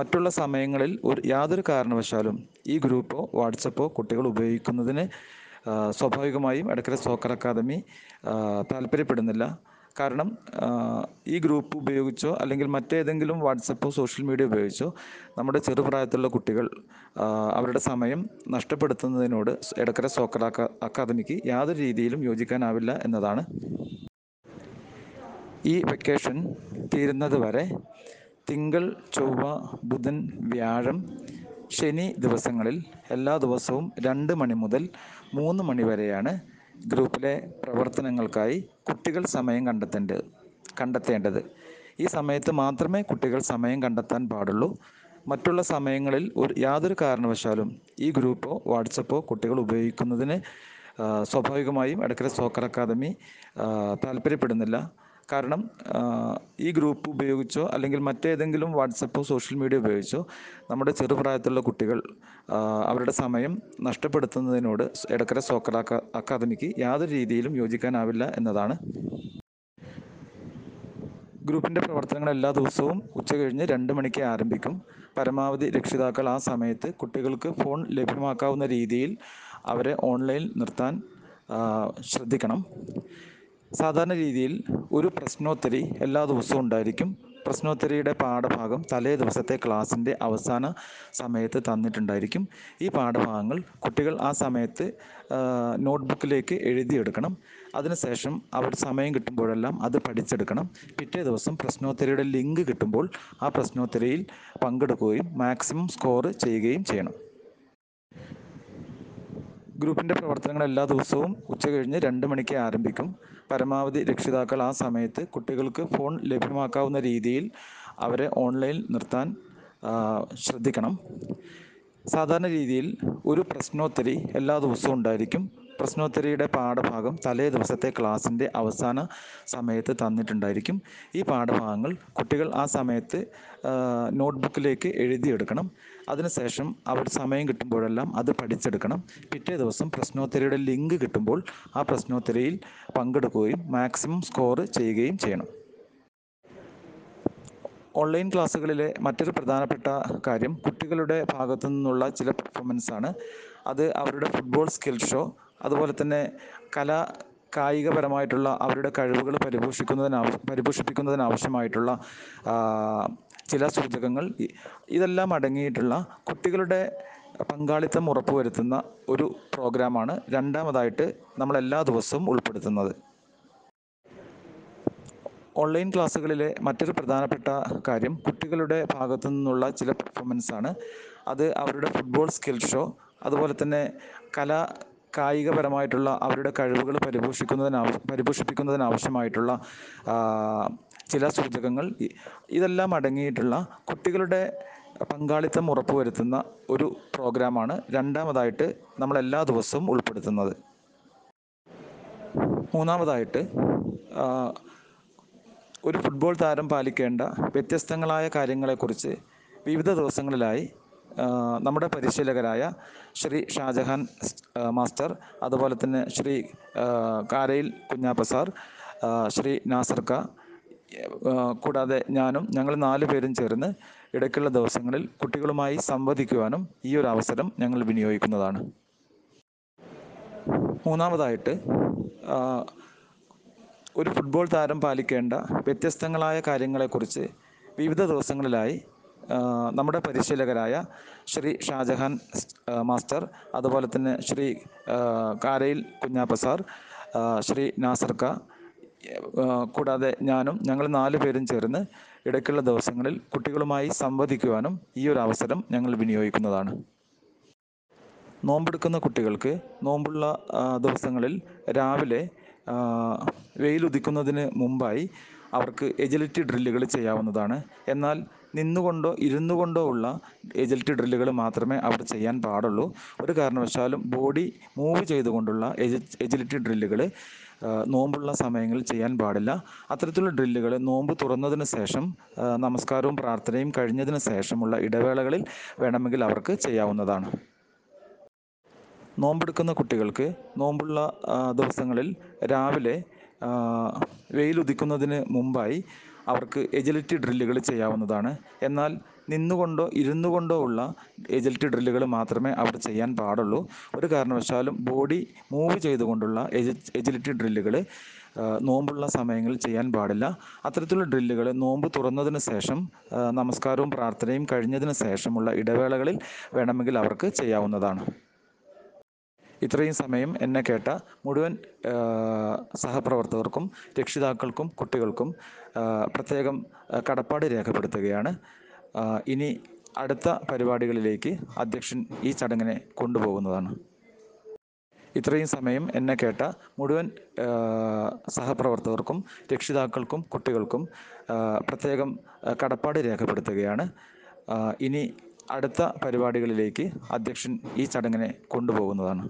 മറ്റുള്ള സമയങ്ങളിൽ ഒരു യാതൊരു കാരണവശാലും ഈ ഗ്രൂപ്പോ വാട്സപ്പോ കുട്ടികൾ ഉപയോഗിക്കുന്നതിന് സ്വാഭാവികമായും ഇടക്കര സോക്കർ അക്കാദമി താല്പര്യപ്പെടുന്നില്ല. കാരണം ഈ ഗ്രൂപ്പ് ഉപയോഗിച്ചോ അല്ലെങ്കിൽ മറ്റേതെങ്കിലും വാട്സപ്പോ സോഷ്യൽ മീഡിയ ഉപയോഗിച്ചോ നമ്മുടെ ചെറുപ്രായത്തിലുള്ള കുട്ടികൾ അവരുടെ സമയം നഷ്ടപ്പെടുത്തുന്നതിനോട് ഇടക്കര സോക്കർ അക്കാദമിക്ക് യാതൊരു രീതിയിലും യോജിക്കാനാവില്ല എന്നതാണ്. ഈ വെക്കേഷൻ തീരുന്നത് വരെ തിങ്കൾ, ചൊവ്വ, ബുധൻ, വ്യാഴം, ശനി ദിവസങ്ങളിൽ എല്ലാ ദിവസവും രണ്ട് മണി മുതൽ മൂന്ന് മണി വരെയാണ് ഗ്രൂപ്പിലെ പ്രവർത്തനങ്ങൾക്കായി കുട്ടികൾ സമയം കണ്ടെത്തേണ്ടത് കണ്ടെത്തേണ്ടത് ഈ സമയത്ത് മാത്രമേ കുട്ടികൾ സമയം കണ്ടെത്താൻ പാടുള്ളൂ. മറ്റുള്ള സമയങ്ങളിൽ ഒരു യാതൊരു കാരണവശാലും ഈ ഗ്രൂപ്പോ വാട്സപ്പോ കുട്ടികൾ ഉപയോഗിക്കുന്നതിന് സ്വാഭാവികമായും എടക്കര സോക്കർ അക്കാദമി താല്പര്യപ്പെടുന്നില്ല. കാരണം ഈ ഗ്രൂപ്പ് ഉപയോഗിച്ചോ അല്ലെങ്കിൽ മറ്റേതെങ്കിലും വാട്സപ്പോ സോഷ്യൽ മീഡിയ ഉപയോഗിച്ചോ നമ്മുടെ ചെറുപ്രായത്തിലുള്ള കുട്ടികൾ അവരുടെ സമയം നഷ്ടപ്പെടുത്തുന്നതിനോട് എടക്കര സോക്കർ അക്കാദമിക്ക് യാതൊരു രീതിയിലും യോജിക്കാനാവില്ല എന്നതാണ്. ഗ്രൂപ്പിൻ്റെ പ്രവർത്തനങ്ങൾ എല്ലാ ദിവസവും ഉച്ച കഴിഞ്ഞ് രണ്ട് മണിക്ക് ആരംഭിക്കും. പരമാവധി രക്ഷിതാക്കൾ ആ സമയത്ത് കുട്ടികൾക്ക് ഫോൺ ലഭ്യമാക്കാവുന്ന രീതിയിൽ അവരെ ഓൺലൈനിൽ നിർത്താൻ ശ്രദ്ധിക്കണം. സാധാരണ രീതിയിൽ ഒരു പ്രശ്നോത്തരി എല്ലാ ദിവസവും ഉണ്ടായിരിക്കും. പ്രശ്നോത്തരിയുടെ പാഠഭാഗം തലേ ദിവസത്തെ ക്ലാസ്സിൻ്റെ അവസാന സമയത്ത് തന്നിട്ടുണ്ടായിരിക്കും. ഈ പാഠഭാഗങ്ങൾ കുട്ടികൾ ആ സമയത്ത് നോട്ട്ബുക്കിലേക്ക് എഴുതിയെടുക്കണം. അതിനുശേഷം അവർ സമയം കിട്ടുമ്പോഴെല്ലാം അത് പഠിച്ചെടുക്കണം. പിറ്റേ ദിവസം പ്രശ്നോത്തരിയുടെ ലിങ്ക് കിട്ടുമ്പോൾ ആ പ്രശ്നോത്തരിയിൽ പങ്കെടുക്കുകയും മാക്സിമം സ്കോർ ചെയ്യുകയും ചെയ്യണം. ഗ്രൂപ്പിൻ്റെ പ്രവർത്തനങ്ങൾ എല്ലാ ദിവസവും ഉച്ച കഴിഞ്ഞ് രണ്ട് മണിക്ക് ആരംഭിക്കും. പരമാവധി രക്ഷിതാക്കൾ ആ സമയത്ത് കുട്ടികൾക്ക് ഫോൺ ലഭ്യമാക്കാവുന്ന രീതിയിൽ അവരെ ഓൺലൈനിൽ നിർത്താൻ ശ്രദ്ധിക്കണം. സാധാരണ രീതിയിൽ ഒരു പ്രശ്നോത്തരി എല്ലാ ദിവസവും ഉണ്ടായിരിക്കും. പ്രശ്നോത്തരിയുടെ പാഠഭാഗം തലേ ദിവസത്തെ ക്ലാസ്സിൻ്റെ അവസാന സമയത്ത് തന്നിട്ടുണ്ടായിരിക്കും. ഈ പാഠഭാഗങ്ങൾ കുട്ടികൾ ആ സമയത്ത് നോട്ട്ബുക്കിലേക്ക് എഴുതിയെടുക്കണം. അതിനുശേഷം അവർ സമയം കിട്ടുമ്പോഴെല്ലാം അത് പഠിച്ചെടുക്കണം. പിറ്റേ ദിവസം പ്രശ്നോത്തരിയുടെ ലിങ്ക് കിട്ടുമ്പോൾ ആ പ്രശ്നോത്തരിയിൽ പങ്കെടുക്കുകയും മാക്സിമം സ്കോർ ചെയ്യുകയും ചെയ്യണം. ഓൺലൈൻ ക്ലാസ്സുകളിലെ മറ്റൊരു പ്രധാനപ്പെട്ട കാര്യം കുട്ടികളുടെ ഭാഗത്തു നിന്നുള്ള ചില പെർഫോമൻസാണ്. അത് അവരുടെ ഫുട്ബോൾ സ്കിൽ ഷോ, അതുപോലെ തന്നെ കലാ കായികപരമായിട്ടുള്ള അവരുടെ കഴിവുകൾ പരിപോഷിക്കുന്നതിനാവശ്യ പരിപോഷിപ്പിക്കുന്നതിനാവശ്യമായിട്ടുള്ള ചില സൂചകങ്ങൾ, ഇതെല്ലാം അടങ്ങിയിട്ടുള്ള കുട്ടികളുടെ പങ്കാളിത്തം ഉറപ്പുവരുത്തുന്ന ഒരു പ്രോഗ്രാമാണ് രണ്ടാമതായിട്ട് നമ്മളെല്ലാ ദിവസവും ഉൾപ്പെടുത്തുന്നത്. ഓൺലൈൻ ക്ലാസ്സുകളിലെ മറ്റൊരു പ്രധാനപ്പെട്ട കാര്യം കുട്ടികളുടെ ഭാഗത്തു നിന്നുള്ള ചില പെർഫോമൻസാണ്. അത് അവരുടെ ഫുട്ബോൾ സ്കിൽ ഷോ, അതുപോലെ തന്നെ കലാ കായികപരമായിട്ടുള്ള അവരുടെ കഴിവുകൾ പരിപോഷിക്കുന്നതിനാവശ്യ പരിപോഷിപ്പിക്കുന്നതിനാവശ്യമായിട്ടുള്ള ചില സൂചകങ്ങൾ, ഇതെല്ലാം അടങ്ങിയിട്ടുള്ള കുട്ടികളുടെ പങ്കാളിത്തം ഉറപ്പുവരുത്തുന്ന ഒരു പ്രോഗ്രാമാണ് രണ്ടാമതായിട്ട് നമ്മളെല്ലാ ദിവസവും ഉൾപ്പെടുത്തുന്നത്. മൂന്നാമതായിട്ട് ഒരു ഫുട്ബോൾ താരം പാലിക്കേണ്ട വ്യത്യസ്തങ്ങളായ കാര്യങ്ങളെക്കുറിച്ച് വിവിധ ദിവസങ്ങളിലായി നമ്മുടെ പരിശീലകരായ ശ്രീ ഷാജഹാൻ മാസ്റ്റർ, അതുപോലെ തന്നെ ശ്രീ കാരയിൽ കുഞ്ഞാപ്പ സാർ, ശ്രീ നാസർക്ക, കൂടാതെ ഞാനും ഞങ്ങൾ നാലു പേരും ചേർന്ന് ഇടയ്ക്കുള്ള ദിവസങ്ങളിൽ കുട്ടികളുമായി സംവദിക്കുവാനും ഈ ഒരു അവസരം ഞങ്ങൾ വിനിയോഗിക്കുന്നതാണ്. മൂന്നാമതായിട്ട് ഒരു ഫുട്ബോൾ താരം പാലിക്കേണ്ട വ്യത്യസ്തങ്ങളായ കാര്യങ്ങളെക്കുറിച്ച് വിവിധ ദിവസങ്ങളിലായി നമ്മുടെ പരിശീലകരായ ശ്രീ ഷാജഹാൻ മാസ്റ്റർ, അതുപോലെ തന്നെ ശ്രീ കാരയിൽ കുഞ്ഞാപ്പ സാർ, ശ്രീ നാസർക്ക, കൂടാതെ ഞാനും ഞങ്ങൾ നാലു പേരും ചേർന്ന് ഇടയ്ക്കുള്ള ദിവസങ്ങളിൽ കുട്ടികളുമായി സംവദിക്കുവാനും ഈ ഒരു അവസരം ഞങ്ങൾ വിനിയോഗിക്കുന്നതാണ്. നോമ്പെടുക്കുന്ന കുട്ടികൾക്ക് നോമ്പുള്ള ദിവസങ്ങളിൽ രാവിലെ വെയിലുദിക്കുന്നതിന് മുമ്പായി അവർക്ക് എജിലിറ്റി ഡ്രില്ലുകൾ ചെയ്യാവുന്നതാണ്. എന്നാൽ നിന്നുകൊണ്ടോ ഇരുന്നു കൊണ്ടോ ഉള്ള എജിലിറ്റി ഡ്രില്ലുകൾ മാത്രമേ അവർ ചെയ്യാൻ പാടുള്ളൂ. ഒരു കാരണവശാലും ബോഡി മൂവ് ചെയ്തുകൊണ്ടുള്ള എജി എജിലിറ്റി ഡ്രില്ലുകൾ നോമ്പുള്ള സമയങ്ങളിൽ ചെയ്യാൻ പാടില്ല. അത്തരത്തിലുള്ള ഡ്രില്ലുകൾ നോമ്പ് തുറന്നതിന് ശേഷം, നമസ്കാരവും പ്രാർത്ഥനയും കഴിഞ്ഞതിന് ശേഷമുള്ള ഇടവേളകളിൽ വേണമെങ്കിൽ അവർക്ക് ചെയ്യാവുന്നതാണ്. നോമ്പെടുക്കുന്ന കുട്ടികൾക്ക് നോമ്പുള്ള ദിവസങ്ങളിൽ രാവിലെ വെയിലുദിക്കുന്നതിന് മുമ്പായി അവർക്ക് എജിലിറ്റി ഡ്രില്ലുകൾ ചെയ്യാവുന്നതാണ്. എന്നാൽ നിന്നുകൊണ്ടോ ഇരുന്നു കൊണ്ടോ ഉള്ള എജിലിറ്റി ഡ്രില്ലുകൾ മാത്രമേ അവർ ചെയ്യാൻ പാടുള്ളൂ. ഒരു കാരണവശാലും ബോഡി മൂവ് ചെയ്തുകൊണ്ടുള്ള എജി എജിലിറ്റി ഡ്രില്ലുകൾ നോമ്പുള്ള സമയങ്ങളിൽ ചെയ്യാൻ പാടില്ല. അത്തരത്തിലുള്ള ഡ്രില്ലുകൾ നോമ്പ് തുറന്നതിന് ശേഷം, നമസ്കാരവും പ്രാർത്ഥനയും കഴിഞ്ഞതിന് ശേഷമുള്ള ഇടവേളകളിൽ വേണമെങ്കിൽ അവർക്ക് ചെയ്യാവുന്നതാണ്. ഇത്രയും സമയം എന്നെ കേട്ട മുഴുവൻ സഹപ്രവർത്തകർക്കും രക്ഷിതാക്കൾക്കും കുട്ടികൾക്കും പ്രത്യേകം കടപ്പാട് രേഖപ്പെടുത്തുകയാണ്. ഇനി അടുത്ത പരിപാടികളിലേക്ക് അധ്യക്ഷൻ ഈ ചടങ്ങിനെ കൊണ്ടുപോകുന്നതാണ്. ഇത്രയും സമയം എന്നെ കേട്ട മുഴുവൻ സഹപ്രവർത്തകർക്കും രക്ഷിതാക്കൾക്കും കുട്ടികൾക്കും പ്രത്യേകം കടപ്പാട് രേഖപ്പെടുത്തുകയാണ്. ഇനി അടുത്ത പരിപാടികളിലേക്ക് അധ്യക്ഷൻ ഈ ചടങ്ങിനെ കൊണ്ടുപോകുന്നതാണ്.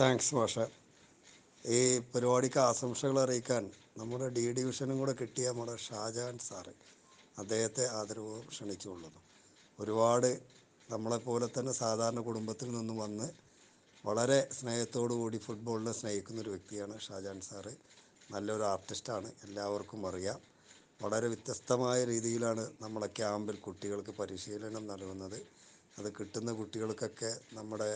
താങ്ക്സ് മാഷ. ഈ പരിപാടിക്ക് ആശംസകൾ അറിയിക്കാൻ നമ്മുടെ ഡി ഡിവിഷനും കൂടെ കിട്ടിയ നമ്മുടെ ഷാജഹാൻ സാറ് അദ്ദേഹത്തെ ആദരവ് ക്ഷണിച്ചുകൊള്ളുന്നു. ഒരുപാട് നമ്മളെപ്പോലെ തന്നെ സാധാരണ കുടുംബത്തിൽ നിന്ന് വന്ന് വളരെ സ്നേഹത്തോടു കൂടി ഫുട്ബോളിനെ സ്നേഹിക്കുന്നൊരു വ്യക്തിയാണ് ഷാജഹാൻ സാറ്. നല്ലൊരു ആർട്ടിസ്റ്റാണ്, എല്ലാവർക്കും അറിയാം. വളരെ വ്യത്യസ്തമായ രീതിയിലാണ് നമ്മളെ ക്യാമ്പിൽ കുട്ടികൾക്ക് പരിശീലനം നൽകുന്നത്. അത് കിട്ടുന്ന കുട്ടികൾക്കൊക്കെ നമ്മുടെ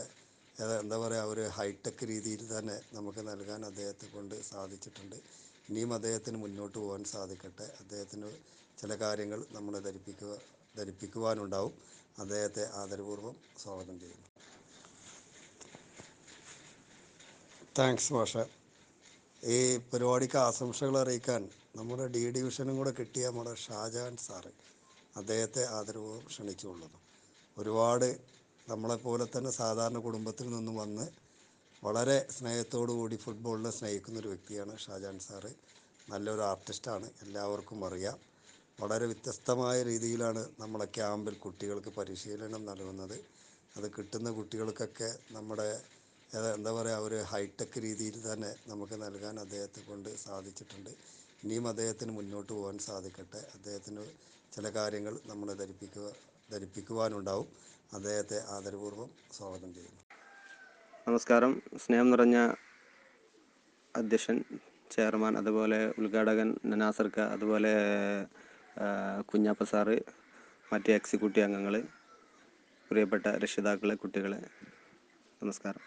എന്താ പറയുക, ഒരു ഹൈടെക് രീതിയിൽ തന്നെ നമുക്ക് നൽകാൻ അദ്ദേഹത്തെ കൊണ്ട് സാധിച്ചിട്ടുണ്ട്. ഇനിയും അദ്ദേഹത്തിന് മുന്നോട്ട് പോകാൻ സാധിക്കട്ടെ. അദ്ദേഹത്തിന് ചില കാര്യങ്ങൾ നമ്മൾ ധരിപ്പിക്കുക ധരിപ്പിക്കുവാനുണ്ടാവും. അദ്ദേഹത്തെ ആദരപൂർവ്വം സ്വാഗതം ചെയ്യുന്നു. താങ്ക്സ് മാഷ. ഈ പരിപാടിക്ക് ആശംസകൾ അറിയിക്കാൻ നമ്മുടെ ഡി ഡിവിഷനും കൂടെ കിട്ടിയ നമ്മുടെ ഷാജഹാൻ സാറ് അദ്ദേഹത്തെ ആദരവ് ക്ഷണിച്ചുകൊള്ളുന്നു. ഒരുപാട് നമ്മളെപ്പോലെ തന്നെ സാധാരണ കുടുംബത്തിൽ നിന്ന് വന്ന് വളരെ സ്നേഹത്തോടു കൂടി ഫുട്ബോളിനെ സ്നേഹിക്കുന്നൊരു വ്യക്തിയാണ് ഷാജഹാൻ സാറ്. നല്ലൊരു ആർട്ടിസ്റ്റാണ്, എല്ലാവർക്കും അറിയാം. വളരെ വ്യത്യസ്തമായ രീതിയിലാണ് നമ്മളെ ക്യാമ്പിൽ കുട്ടികൾക്ക് പരിശീലനം നൽകുന്നത്. അത് കിട്ടുന്ന കുട്ടികൾക്കൊക്കെ നമ്മുടെ എന്താ പറയുക, ഒരു ഹൈടെക് രീതിയിൽ തന്നെ നമുക്ക് നൽകാൻ അദ്ദേഹത്തെ കൊണ്ട് സാധിച്ചിട്ടുണ്ട്. ഇനിയും അദ്ദേഹത്തിന് മുന്നോട്ട് പോകാൻ സാധിക്കട്ടെ. അദ്ദേഹത്തിന് ചില കാര്യങ്ങൾ നമ്മൾ ധരിപ്പിക്കുക ധരിപ്പിക്കുവാനുണ്ടാവും. അദ്ദേഹത്തെ ആദരപൂർവ്വം സ്വാഗതം ചെയ്യുന്നു. നമസ്കാരം. സ്നേഹം നിറഞ്ഞ അധ്യക്ഷൻ, ചെയർമാൻ, അതുപോലെ ഉദ്ഘാടകൻ നനാസർക്ക, അതുപോലെ കുഞ്ഞാപ്പ സാറ്, മറ്റ് എക്സിക്യൂട്ടീവ് അംഗങ്ങൾ, പ്രിയപ്പെട്ട രക്ഷിതാക്കളെ, കുട്ടികളെ, നമസ്കാരം.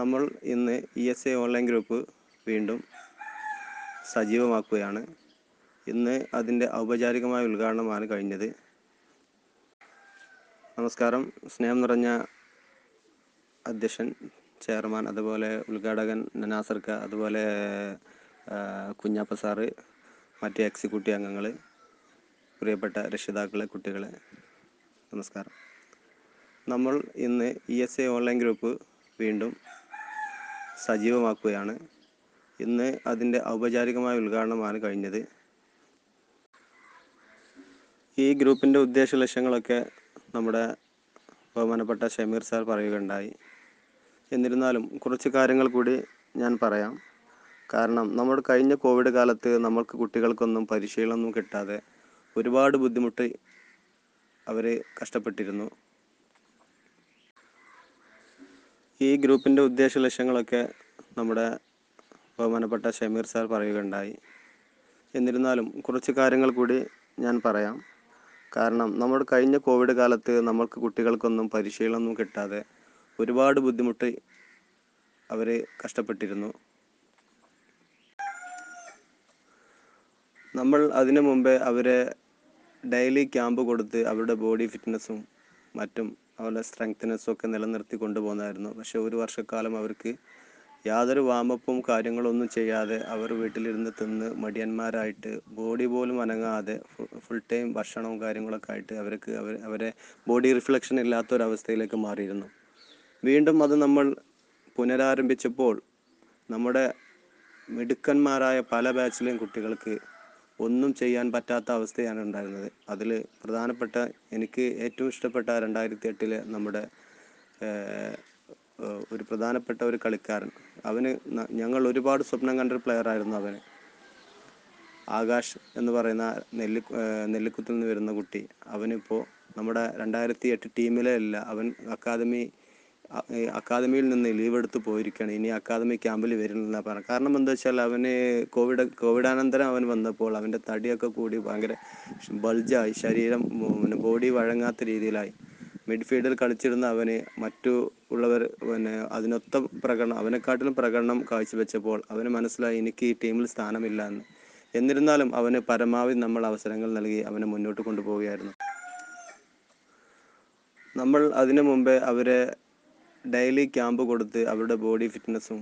നമ്മൾ ഇന്ന് E S A online group വീണ്ടും സജീവമാക്കുകയാണ്. ഇന്ന് അതിൻ്റെ ഔപചാരികമായ ഉദ്ഘാടനമാണ് കഴിഞ്ഞത്. നമസ്കാരം. സ്നേഹം നിറഞ്ഞ അധ്യക്ഷൻ, ചെയർമാൻ, അതുപോലെ ഉദ്ഘാടകൻ നനാസർക്ക, അതുപോലെ കുഞ്ഞാപ്പ സാറ്, മറ്റ് എക്സിക്യൂട്ടീവ് അംഗങ്ങൾ, പ്രിയപ്പെട്ട രക്ഷിതാക്കളെ, കുട്ടികളെ, നമസ്കാരം. നമ്മൾ ഇന്ന് E S A online group വീണ്ടും സജീവമാക്കുകയാണ്. ഇന്ന് അതിൻ്റെ ഔപചാരികമായ ഉദ്ഘാടനമാണ് കഴിഞ്ഞത്. ഈ ഗ്രൂപ്പിൻ്റെ ഉദ്ദേശ ലക്ഷ്യങ്ങളൊക്കെ നമ്മുടെ ബഹുമാനപ്പെട്ട ഷമീർ സാർ പറയുകയുണ്ടായി. എന്നിരുന്നാലും കുറച്ച് കാര്യങ്ങൾ കൂടി ഞാൻ പറയാം. കാരണം നമ്മൾ കഴിഞ്ഞ കോവിഡ് കാലത്ത് നമ്മൾക്ക് കുട്ടികൾക്കൊന്നും പരിശീലനമൊന്നും കിട്ടാതെ ഒരുപാട് ബുദ്ധിമുട്ട് അവർ കഷ്ടപ്പെട്ടിരുന്നു. ഈ ഗ്രൂപ്പിൻ്റെ ഉദ്ദേശ ലക്ഷ്യങ്ങളൊക്കെ നമ്മുടെ ബഹുമാനപ്പെട്ട ഷമീർ സാർ പറയുകയുണ്ടായി. എന്നിരുന്നാലും കുറച്ച് കാര്യങ്ങൾ കൂടി ഞാൻ പറയാം. കാരണം നമ്മൾ കഴിഞ്ഞ കോവിഡ് കാലത്ത് നമ്മൾക്ക് കുട്ടികൾക്കൊന്നും പരിശീലനമൊന്നും കിട്ടാതെ ഒരുപാട് ബുദ്ധിമുട്ട് അവർ കഷ്ടപ്പെട്ടിരുന്നു. നമ്മൾ അതിനു മുമ്പേ അവരെ ഡെയിലി ക്യാമ്പ് കൊടുത്ത് അവരുടെ ബോഡി ഫിറ്റ്നസ്സും മറ്റും അവരുടെ സ്ട്രെങ്ത്നെസ്സും ഒക്കെ നിലനിർത്തി കൊണ്ടുപോകുന്നതായിരുന്നു. പക്ഷേ ഒരു വർഷക്കാലം അവർക്ക് യാതൊരു വാമപ്പും കാര്യങ്ങളൊന്നും ചെയ്യാതെ അവർ വീട്ടിലിരുന്ന് തിന്ന് മടിയന്മാരായിട്ട് ബോഡി പോലും അനങ്ങാതെ ഫുൾ ടൈം ഭക്ഷണവും കാര്യങ്ങളൊക്കെ ആയിട്ട് അവർക്ക് അവർ അവരെ ബോഡി റിഫ്ലക്ഷൻ ഇല്ലാത്തൊരവസ്ഥയിലേക്ക് മാറിയിരുന്നു. വീണ്ടും അത് നമ്മൾ പുനരാരംഭിച്ചപ്പോൾ നമ്മുടെ മിടുക്കന്മാരായ പല ബാച്ചിലെയും കുട്ടികൾക്ക് ഒന്നും ചെയ്യാൻ പറ്റാത്ത അവസ്ഥയാണ് ഉണ്ടായിരുന്നത്. അതിൽ പ്രധാനപ്പെട്ട എനിക്ക് ഏറ്റവും ഇഷ്ടപ്പെട്ട രണ്ടായിരത്തി എട്ടിലെ നമ്മുടെ ഒരു പ്രധാനപ്പെട്ട ഒരു കളിക്കാരൻ, അവന് ഞങ്ങൾ ഒരുപാട് സ്വപ്നം കണ്ടൊരു പ്ലെയറായിരുന്നു. അവന് ആകാശ് എന്ന് പറയുന്ന നെല്ലി നെല്ലിക്കുത്തിൽ നിന്ന് വരുന്ന കുട്ടി, അവനിപ്പോൾ നമ്മുടെ രണ്ടായിരത്തി എട്ട് ടീമിലെ അല്ല. അവൻ അക്കാദമി അക്കാദമിയിൽ നിന്ന് ലീവ് എടുത്ത് പോയിരിക്കുകയാണ്. ഇനി അക്കാദമി ക്യാമ്പിൽ വരുന്നില്ല. പറ കാരണം എന്താ വെച്ചാൽ അവന് കോവിഡ് കോവിഡാനന്തരം അവൻ വന്നപ്പോൾ അവൻ്റെ തടിയൊക്കെ കൂടി ഭയങ്കര ബൾജായി, ശരീരം ബോഡി വഴങ്ങാത്ത രീതിയിലായി. മിഡ്ഫീൽഡിൽ കളിച്ചിരുന്ന അവന് മറ്റു ഉള്ളവർ പിന്നെ അതിനൊത്ത പ്രകടനം, അവനെക്കാട്ടിലും പ്രകടനം കാഴ്ചവെച്ചപ്പോൾ അവന് മനസ്സിലായി എനിക്ക് ഈ ടീമിൽ സ്ഥാനമില്ല എന്ന്. എന്നിരുന്നാലും അവന് പരമാവധി നമ്മൾ അവസരങ്ങൾ നൽകി അവനെ മുന്നോട്ട് കൊണ്ടുപോവുകയായിരുന്നു. നമ്മൾ അതിനു മുമ്പേ അവരെ ഡെയിലി ക്യാമ്പ് കൊടുത്ത് അവരുടെ ബോഡി ഫിറ്റ്നസ്സും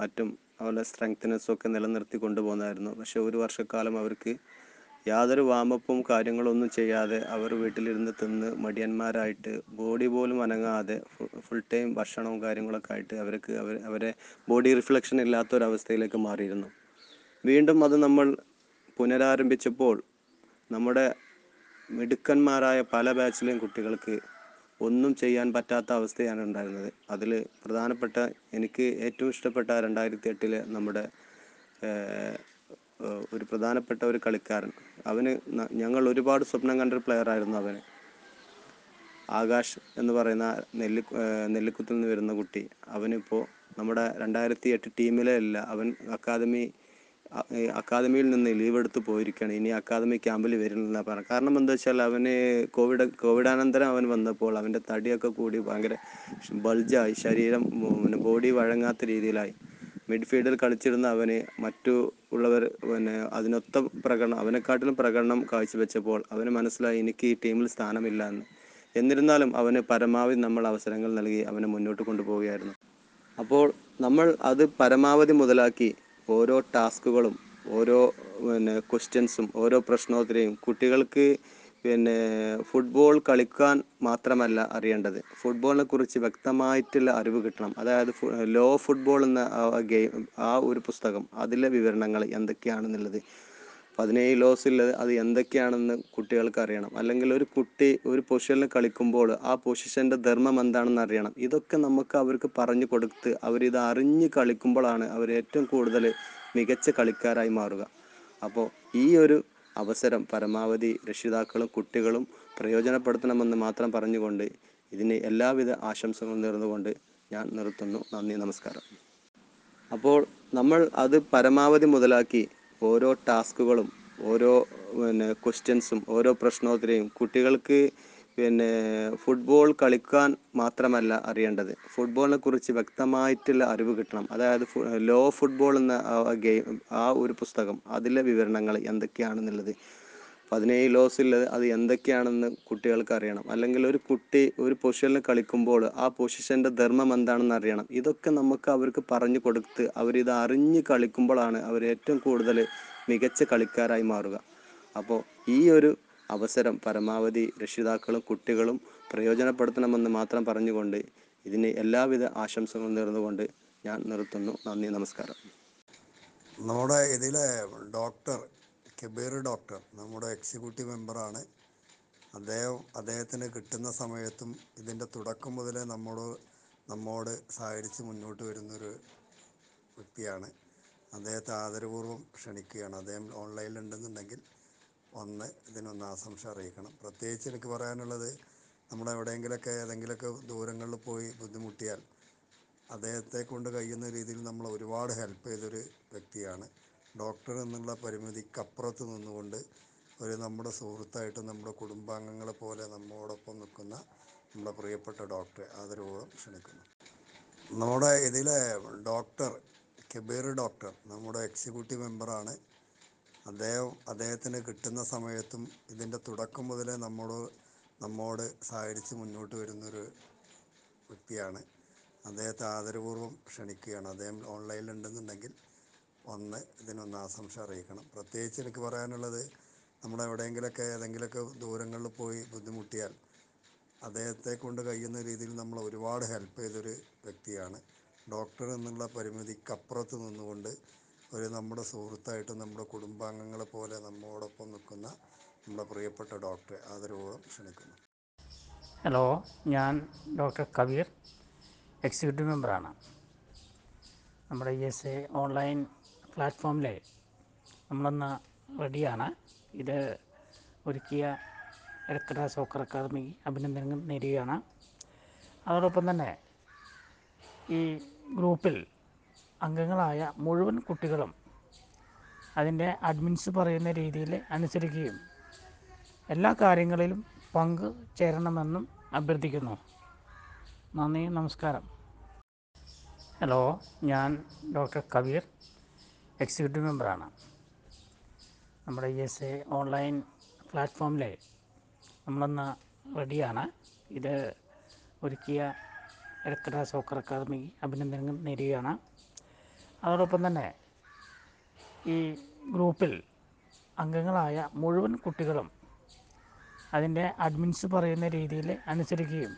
മറ്റും അവരുടെ സ്ട്രെങ്ത്നെസ്സും ഒക്കെ നിലനിർത്തി കൊണ്ടുപോകുന്നതായിരുന്നു. പക്ഷേ ഒരു വർഷക്കാലം അവർക്ക് യാതൊരു വാമപ്പും കാര്യങ്ങളൊന്നും ചെയ്യാതെ അവർ വീട്ടിലിരുന്ന് തിന്ന് മടിയന്മാരായിട്ട് ബോഡി പോലും അനങ്ങാതെ ഫുൾ ടൈം ഭക്ഷണവും കാര്യങ്ങളൊക്കെ ആയിട്ട് അവർക്ക് അവർ അവരെ ബോഡി റിഫ്ലക്ഷൻ ഇല്ലാത്തൊരവസ്ഥയിലേക്ക് മാറിയിരുന്നു. വീണ്ടും അത് നമ്മൾ പുനരാരംഭിച്ചപ്പോൾ നമ്മുടെ മിടുക്കന്മാരായ പല ബാച്ചിലെയും കുട്ടികൾക്ക് ഒന്നും ചെയ്യാൻ പറ്റാത്ത അവസ്ഥയാണ് ഉണ്ടായിരുന്നത്. അതിൽ പ്രധാനപ്പെട്ട എനിക്ക് ഏറ്റവും ഇഷ്ടപ്പെട്ട രണ്ടായിരത്തി എട്ടിലെ നമ്മുടെ ഒരു പ്രധാനപ്പെട്ട ഒരു കളിക്കാരൻ, അവന് ഞങ്ങൾ ഒരുപാട് സ്വപ്നം കണ്ടൊരു പ്ലെയറായിരുന്നു അവന്. ആകാശ് എന്ന് പറയുന്ന നെല്ലി നെല്ലിക്കുത്തിൽ നിന്ന് വരുന്ന കുട്ടി, അവനിപ്പോൾ നമ്മുടെ രണ്ടായിരത്തി എട്ട് ടീമിലെ അല്ല, അവൻ അക്കാദമി അക്കാദമിയിൽ നിന്ന് ലീവ് എടുത്ത് പോയിരിക്കുകയാണ്. ഇനി അക്കാദമി ക്യാമ്പിൽ വരുന്നില്ല പറഞ്ഞ കാരണം എന്താ വെച്ചാൽ അവന് കോവിഡ് കോവിഡാനന്തരം അവൻ വന്നപ്പോൾ അവൻ്റെ തടിയൊക്കെ കൂടി ഭയങ്കര ബൾജായി, ശരീരം ബോഡി വഴങ്ങാത്ത രീതിയിലായി. മിഡ്ഫീൽഡിൽ കളിച്ചിരുന്ന അവന് മറ്റു ഉള്ളവർ പിന്നെ അതിനൊത്ത പ്രകടനം അവനെക്കാട്ടിലും പ്രകടനം കാഴ്ചവെച്ചപ്പോൾ അവന് മനസ്സിലായി എനിക്ക് ഈ ടീമിൽ സ്ഥാനമില്ല എന്ന്. എന്നിരുന്നാലും അവന് പരമാവധി നമ്മൾ അവസരങ്ങൾ നൽകി അവനെ മുന്നോട്ട് കൊണ്ടുപോവുകയായിരുന്നു. അപ്പോൾ നമ്മൾ അത് പരമാവധി മുതലാക്കി ഓരോ ടാസ്കുകളും ഓരോ പിന്നെ ക്വസ്റ്റ്യൻസും ഓരോ പ്രശ്നോത്തരയും കുട്ടികൾക്ക് പിന്നെ ഫുട്ബോൾ കളിക്കാൻ മാത്രമല്ല അറിയേണ്ടത്, ഫുട്ബോളിനെ കുറിച്ച് വ്യക്തമായിട്ടുള്ള അറിവ് കിട്ടണം. അതായത് ലോ ഫുട്ബോൾ എന്ന ആ ഗെയിം ആ ഒരു പുസ്തകം, അതിലെ വിവരണങ്ങൾ എന്തൊക്കെയാണെന്നുള്ളത്, പതിനേഴ് ലോസില്ലത് അത് എന്തൊക്കെയാണെന്ന് കുട്ടികൾക്ക് അറിയണം. അല്ലെങ്കിൽ ഒരു കുട്ടി ഒരു പൊസിഷനിൽ കളിക്കുമ്പോൾ ആ പൊസിഷൻ്റെ ധർമ്മം എന്താണെന്ന് അറിയണം. ഇതൊക്കെ നമുക്ക് അവർക്ക് പറഞ്ഞു കൊടുത്ത് അവരിത് അറിഞ്ഞ് കളിക്കുമ്പോഴാണ് അവർ ഏറ്റവും കൂടുതൽ മികച്ച കളിക്കാരായി മാറുക. അപ്പോൾ ഈ ഒരു അവസരം പരമാവധി രക്ഷിതാക്കളും കുട്ടികളും പ്രയോജനപ്പെടുത്തണമെന്ന് മാത്രം പറഞ്ഞുകൊണ്ട് ഇതിന് എല്ലാവിധ ആശംസകളും നേർന്നുകൊണ്ട് ഞാൻ നിർത്തുന്നു. നന്ദി, നമസ്കാരം. അപ്പോൾ നമ്മൾ അത് പരമാവധി മുതലാക്കി ഓരോ ടാസ്കുകളും ഓരോ പിന്നെ ക്വസ്റ്റ്യൻസും ഓരോ പ്രശ്നോത്തരയും കുട്ടികൾക്ക് പിന്നെ ഫുട്ബോൾ കളിക്കാൻ മാത്രമല്ല അറിയേണ്ടത്, ഫുട്ബോളിനെ കുറിച്ച് വ്യക്തമായിട്ടുള്ള അറിവ് കിട്ടണം. അതായത് ലോ ഫുട്ബോൾ എന്ന ആ ഗെയിം ആ ഒരു പുസ്തകം, അതിലെ വിവരണങ്ങൾ എന്തൊക്കെയാണെന്നുള്ളത്, പതിനേഴ് ലോസില്ലത് അത് എന്തൊക്കെയാണെന്ന് കുട്ടികൾക്ക് അറിയണം. അല്ലെങ്കിൽ ഒരു കുട്ടി ഒരു പൊസിഷനിൽ കളിക്കുമ്പോൾ ആ പൊസിഷൻ്റെ ധർമ്മം എന്താണെന്ന് അറിയണം. ഇതൊക്കെ നമുക്ക് അവർക്ക് പറഞ്ഞു കൊടുത്ത് അവരിത് അറിഞ്ഞ് കളിക്കുമ്പോഴാണ് അവർ ഏറ്റവും കൂടുതൽ മികച്ച കളിക്കാരായി മാറുക. അപ്പോൾ ഈ ഒരു അവസരം പരമാവധി രക്ഷിതാക്കളും കുട്ടികളും പ്രയോജനപ്പെടുത്തണമെന്ന് മാത്രം പറഞ്ഞുകൊണ്ട് ഇതിന് എല്ലാവിധ ആശംസകളും നേർന്നുകൊണ്ട് ഞാൻ നിർത്തുന്നു. നന്ദി, നമസ്കാരം. നമ്മുടെ ഇതിലെ ഡോക്ടർ കബീർ ഡോക്ടർ നമ്മുടെ എക്സിക്യൂട്ടീവ് മെമ്പറാണ്. അദ്ദേഹം അദ്ദേഹത്തിന് കിട്ടുന്ന സമയത്തും ഇതിൻ്റെ തുടക്കം മുതലേ നമ്മോട് നമ്മോട് സഹകരിച്ച് മുന്നോട്ട് വരുന്നൊരു വ്യക്തിയാണ്. അദ്ദേഹത്തെ ആദരപൂർവ്വം ക്ഷണിക്കുകയാണ്. അദ്ദേഹം ഓൺലൈനിലുണ്ടെന്നുണ്ടെങ്കിൽ വന്ന് ഇതിനൊന്ന് ആശംസ അറിയിക്കണം. പ്രത്യേകിച്ച് എനിക്ക് പറയാനുള്ളത്, നമ്മൾ എവിടെയെങ്കിലൊക്കെ ഏതെങ്കിലുമൊക്കെ ദൂരങ്ങളിൽ പോയി ബുദ്ധിമുട്ടിയാൽ അദ്ദേഹത്തെ കൊണ്ട് കഴിയുന്ന രീതിയിൽ നമ്മൾ ഒരുപാട് ഹെൽപ്പ് ചെയ്തൊരു വ്യക്തിയാണ്. ഡോക്ടർ എന്നുള്ള പരിമിതിക്കപ്പുറത്ത് നിന്നുകൊണ്ട് ഒരു നമ്മുടെ സുഹൃത്തായിട്ട് നമ്മുടെ കുടുംബാംഗങ്ങളെ പോലെ നമ്മോടൊപ്പം നിൽക്കുന്ന നമ്മുടെ പ്രിയപ്പെട്ട ഡോക്ടറെ ആദരപൂർവ്വം ക്ഷണിക്കുന്നു. നമ്മുടെ ഇതിലെ ഡോക്ടർ കബീർ ഡോക്ടർ നമ്മുടെ എക്സിക്യൂട്ടീവ് മെമ്പറാണ്. അദ്ദേഹം അദ്ദേഹത്തിന് കിട്ടുന്ന സമയത്തും ഇതിൻ്റെ തുടക്കം മുതലേ നമ്മോട് നമ്മോട് സഹകരിച്ച് മുന്നോട്ട് വരുന്നൊരു വ്യക്തിയാണ്. അദ്ദേഹത്തെ ആദരപൂർവ്വം ക്ഷണിക്കുകയാണ്. അദ്ദേഹം ഓൺലൈനിലുണ്ടെന്നുണ്ടെങ്കിൽ വന്ന് ഇതിനൊന്ന് ആശംസ അറിയിക്കണം. പ്രത്യേകിച്ച് എനിക്ക് പറയാനുള്ളത്, നമ്മൾ എവിടെയെങ്കിലൊക്കെ ഏതെങ്കിലുമൊക്കെ ദൂരങ്ങളിൽ പോയി ബുദ്ധിമുട്ടിയാൽ അദ്ദേഹത്തെ കൊണ്ട് കഴിയുന്ന രീതിയിൽ നമ്മൾ ഒരുപാട് ഹെൽപ്പ് ചെയ്തൊരു വ്യക്തിയാണ്. ഡോക്ടർ എന്നുള്ള പരിമിതിക്കപ്പുറത്ത് നിന്നുകൊണ്ട് ഒരു നമ്മുടെ സുഹൃത്തായിട്ട് നമ്മുടെ കുടുംബാംഗങ്ങളെ പോലെ നമ്മോടൊപ്പം നിൽക്കുന്ന നമ്മുടെ പ്രിയപ്പെട്ട ഡോക്ടറെ ആദരപൂർവ്വം ക്ഷണിക്കുന്നു. ഹലോ, ഞാൻ ഡോക്ടർ കബീർ, എക്സിക്യൂട്ടീവ് മെമ്പറാണ്. നമ്മുടെ ഈ എസ് എ ഓൺലൈൻ പ്ലാറ്റ്ഫോമിൽ നമ്മളന്ന് റെഡിയാണ്. ഇത് ഒരുക്കിയ എടക്കട സോക്കർ അക്കാദമി അഭിനന്ദനങ്ങൾ നേരുകയാണ്. അതോടൊപ്പം തന്നെ ഈ ഗ്രൂപ്പിൽ അംഗങ്ങളായ മുഴുവൻ കുട്ടികളും അതിൻ്റെ അഡ്മിൻസ് പറയുന്ന രീതിയിൽ അനുസരിക്കുകയും എല്ലാ കാര്യങ്ങളിലും പങ്കു ചേരണമെന്നും അഭ്യർത്ഥിക്കുന്നു. നന്ദി, നമസ്കാരം. ഹലോ, ഞാൻ ഡോക്ടർ കബീർ, എക്സിക്യൂട്ടീവ് മെമ്പറാണ്. നമ്മുടെ ഈ എസ് എ ഓൺലൈൻ പ്ലാറ്റ്ഫോമിൽ നമ്മളന്ന് റെഡിയാണ്. ഇത് ഒരുക്കിയ എടക്കട സോക്കർ അക്കാദമി അഭിനന്ദനങ്ങൾ നേരുകയാണ്. അതോടൊപ്പം തന്നെ ഈ ഗ്രൂപ്പിൽ അംഗങ്ങളായ മുഴുവൻ കുട്ടികളും അതിൻ്റെ അഡ്മിൻസ് പറയുന്ന രീതിയിൽ അനുസരിക്കുകയും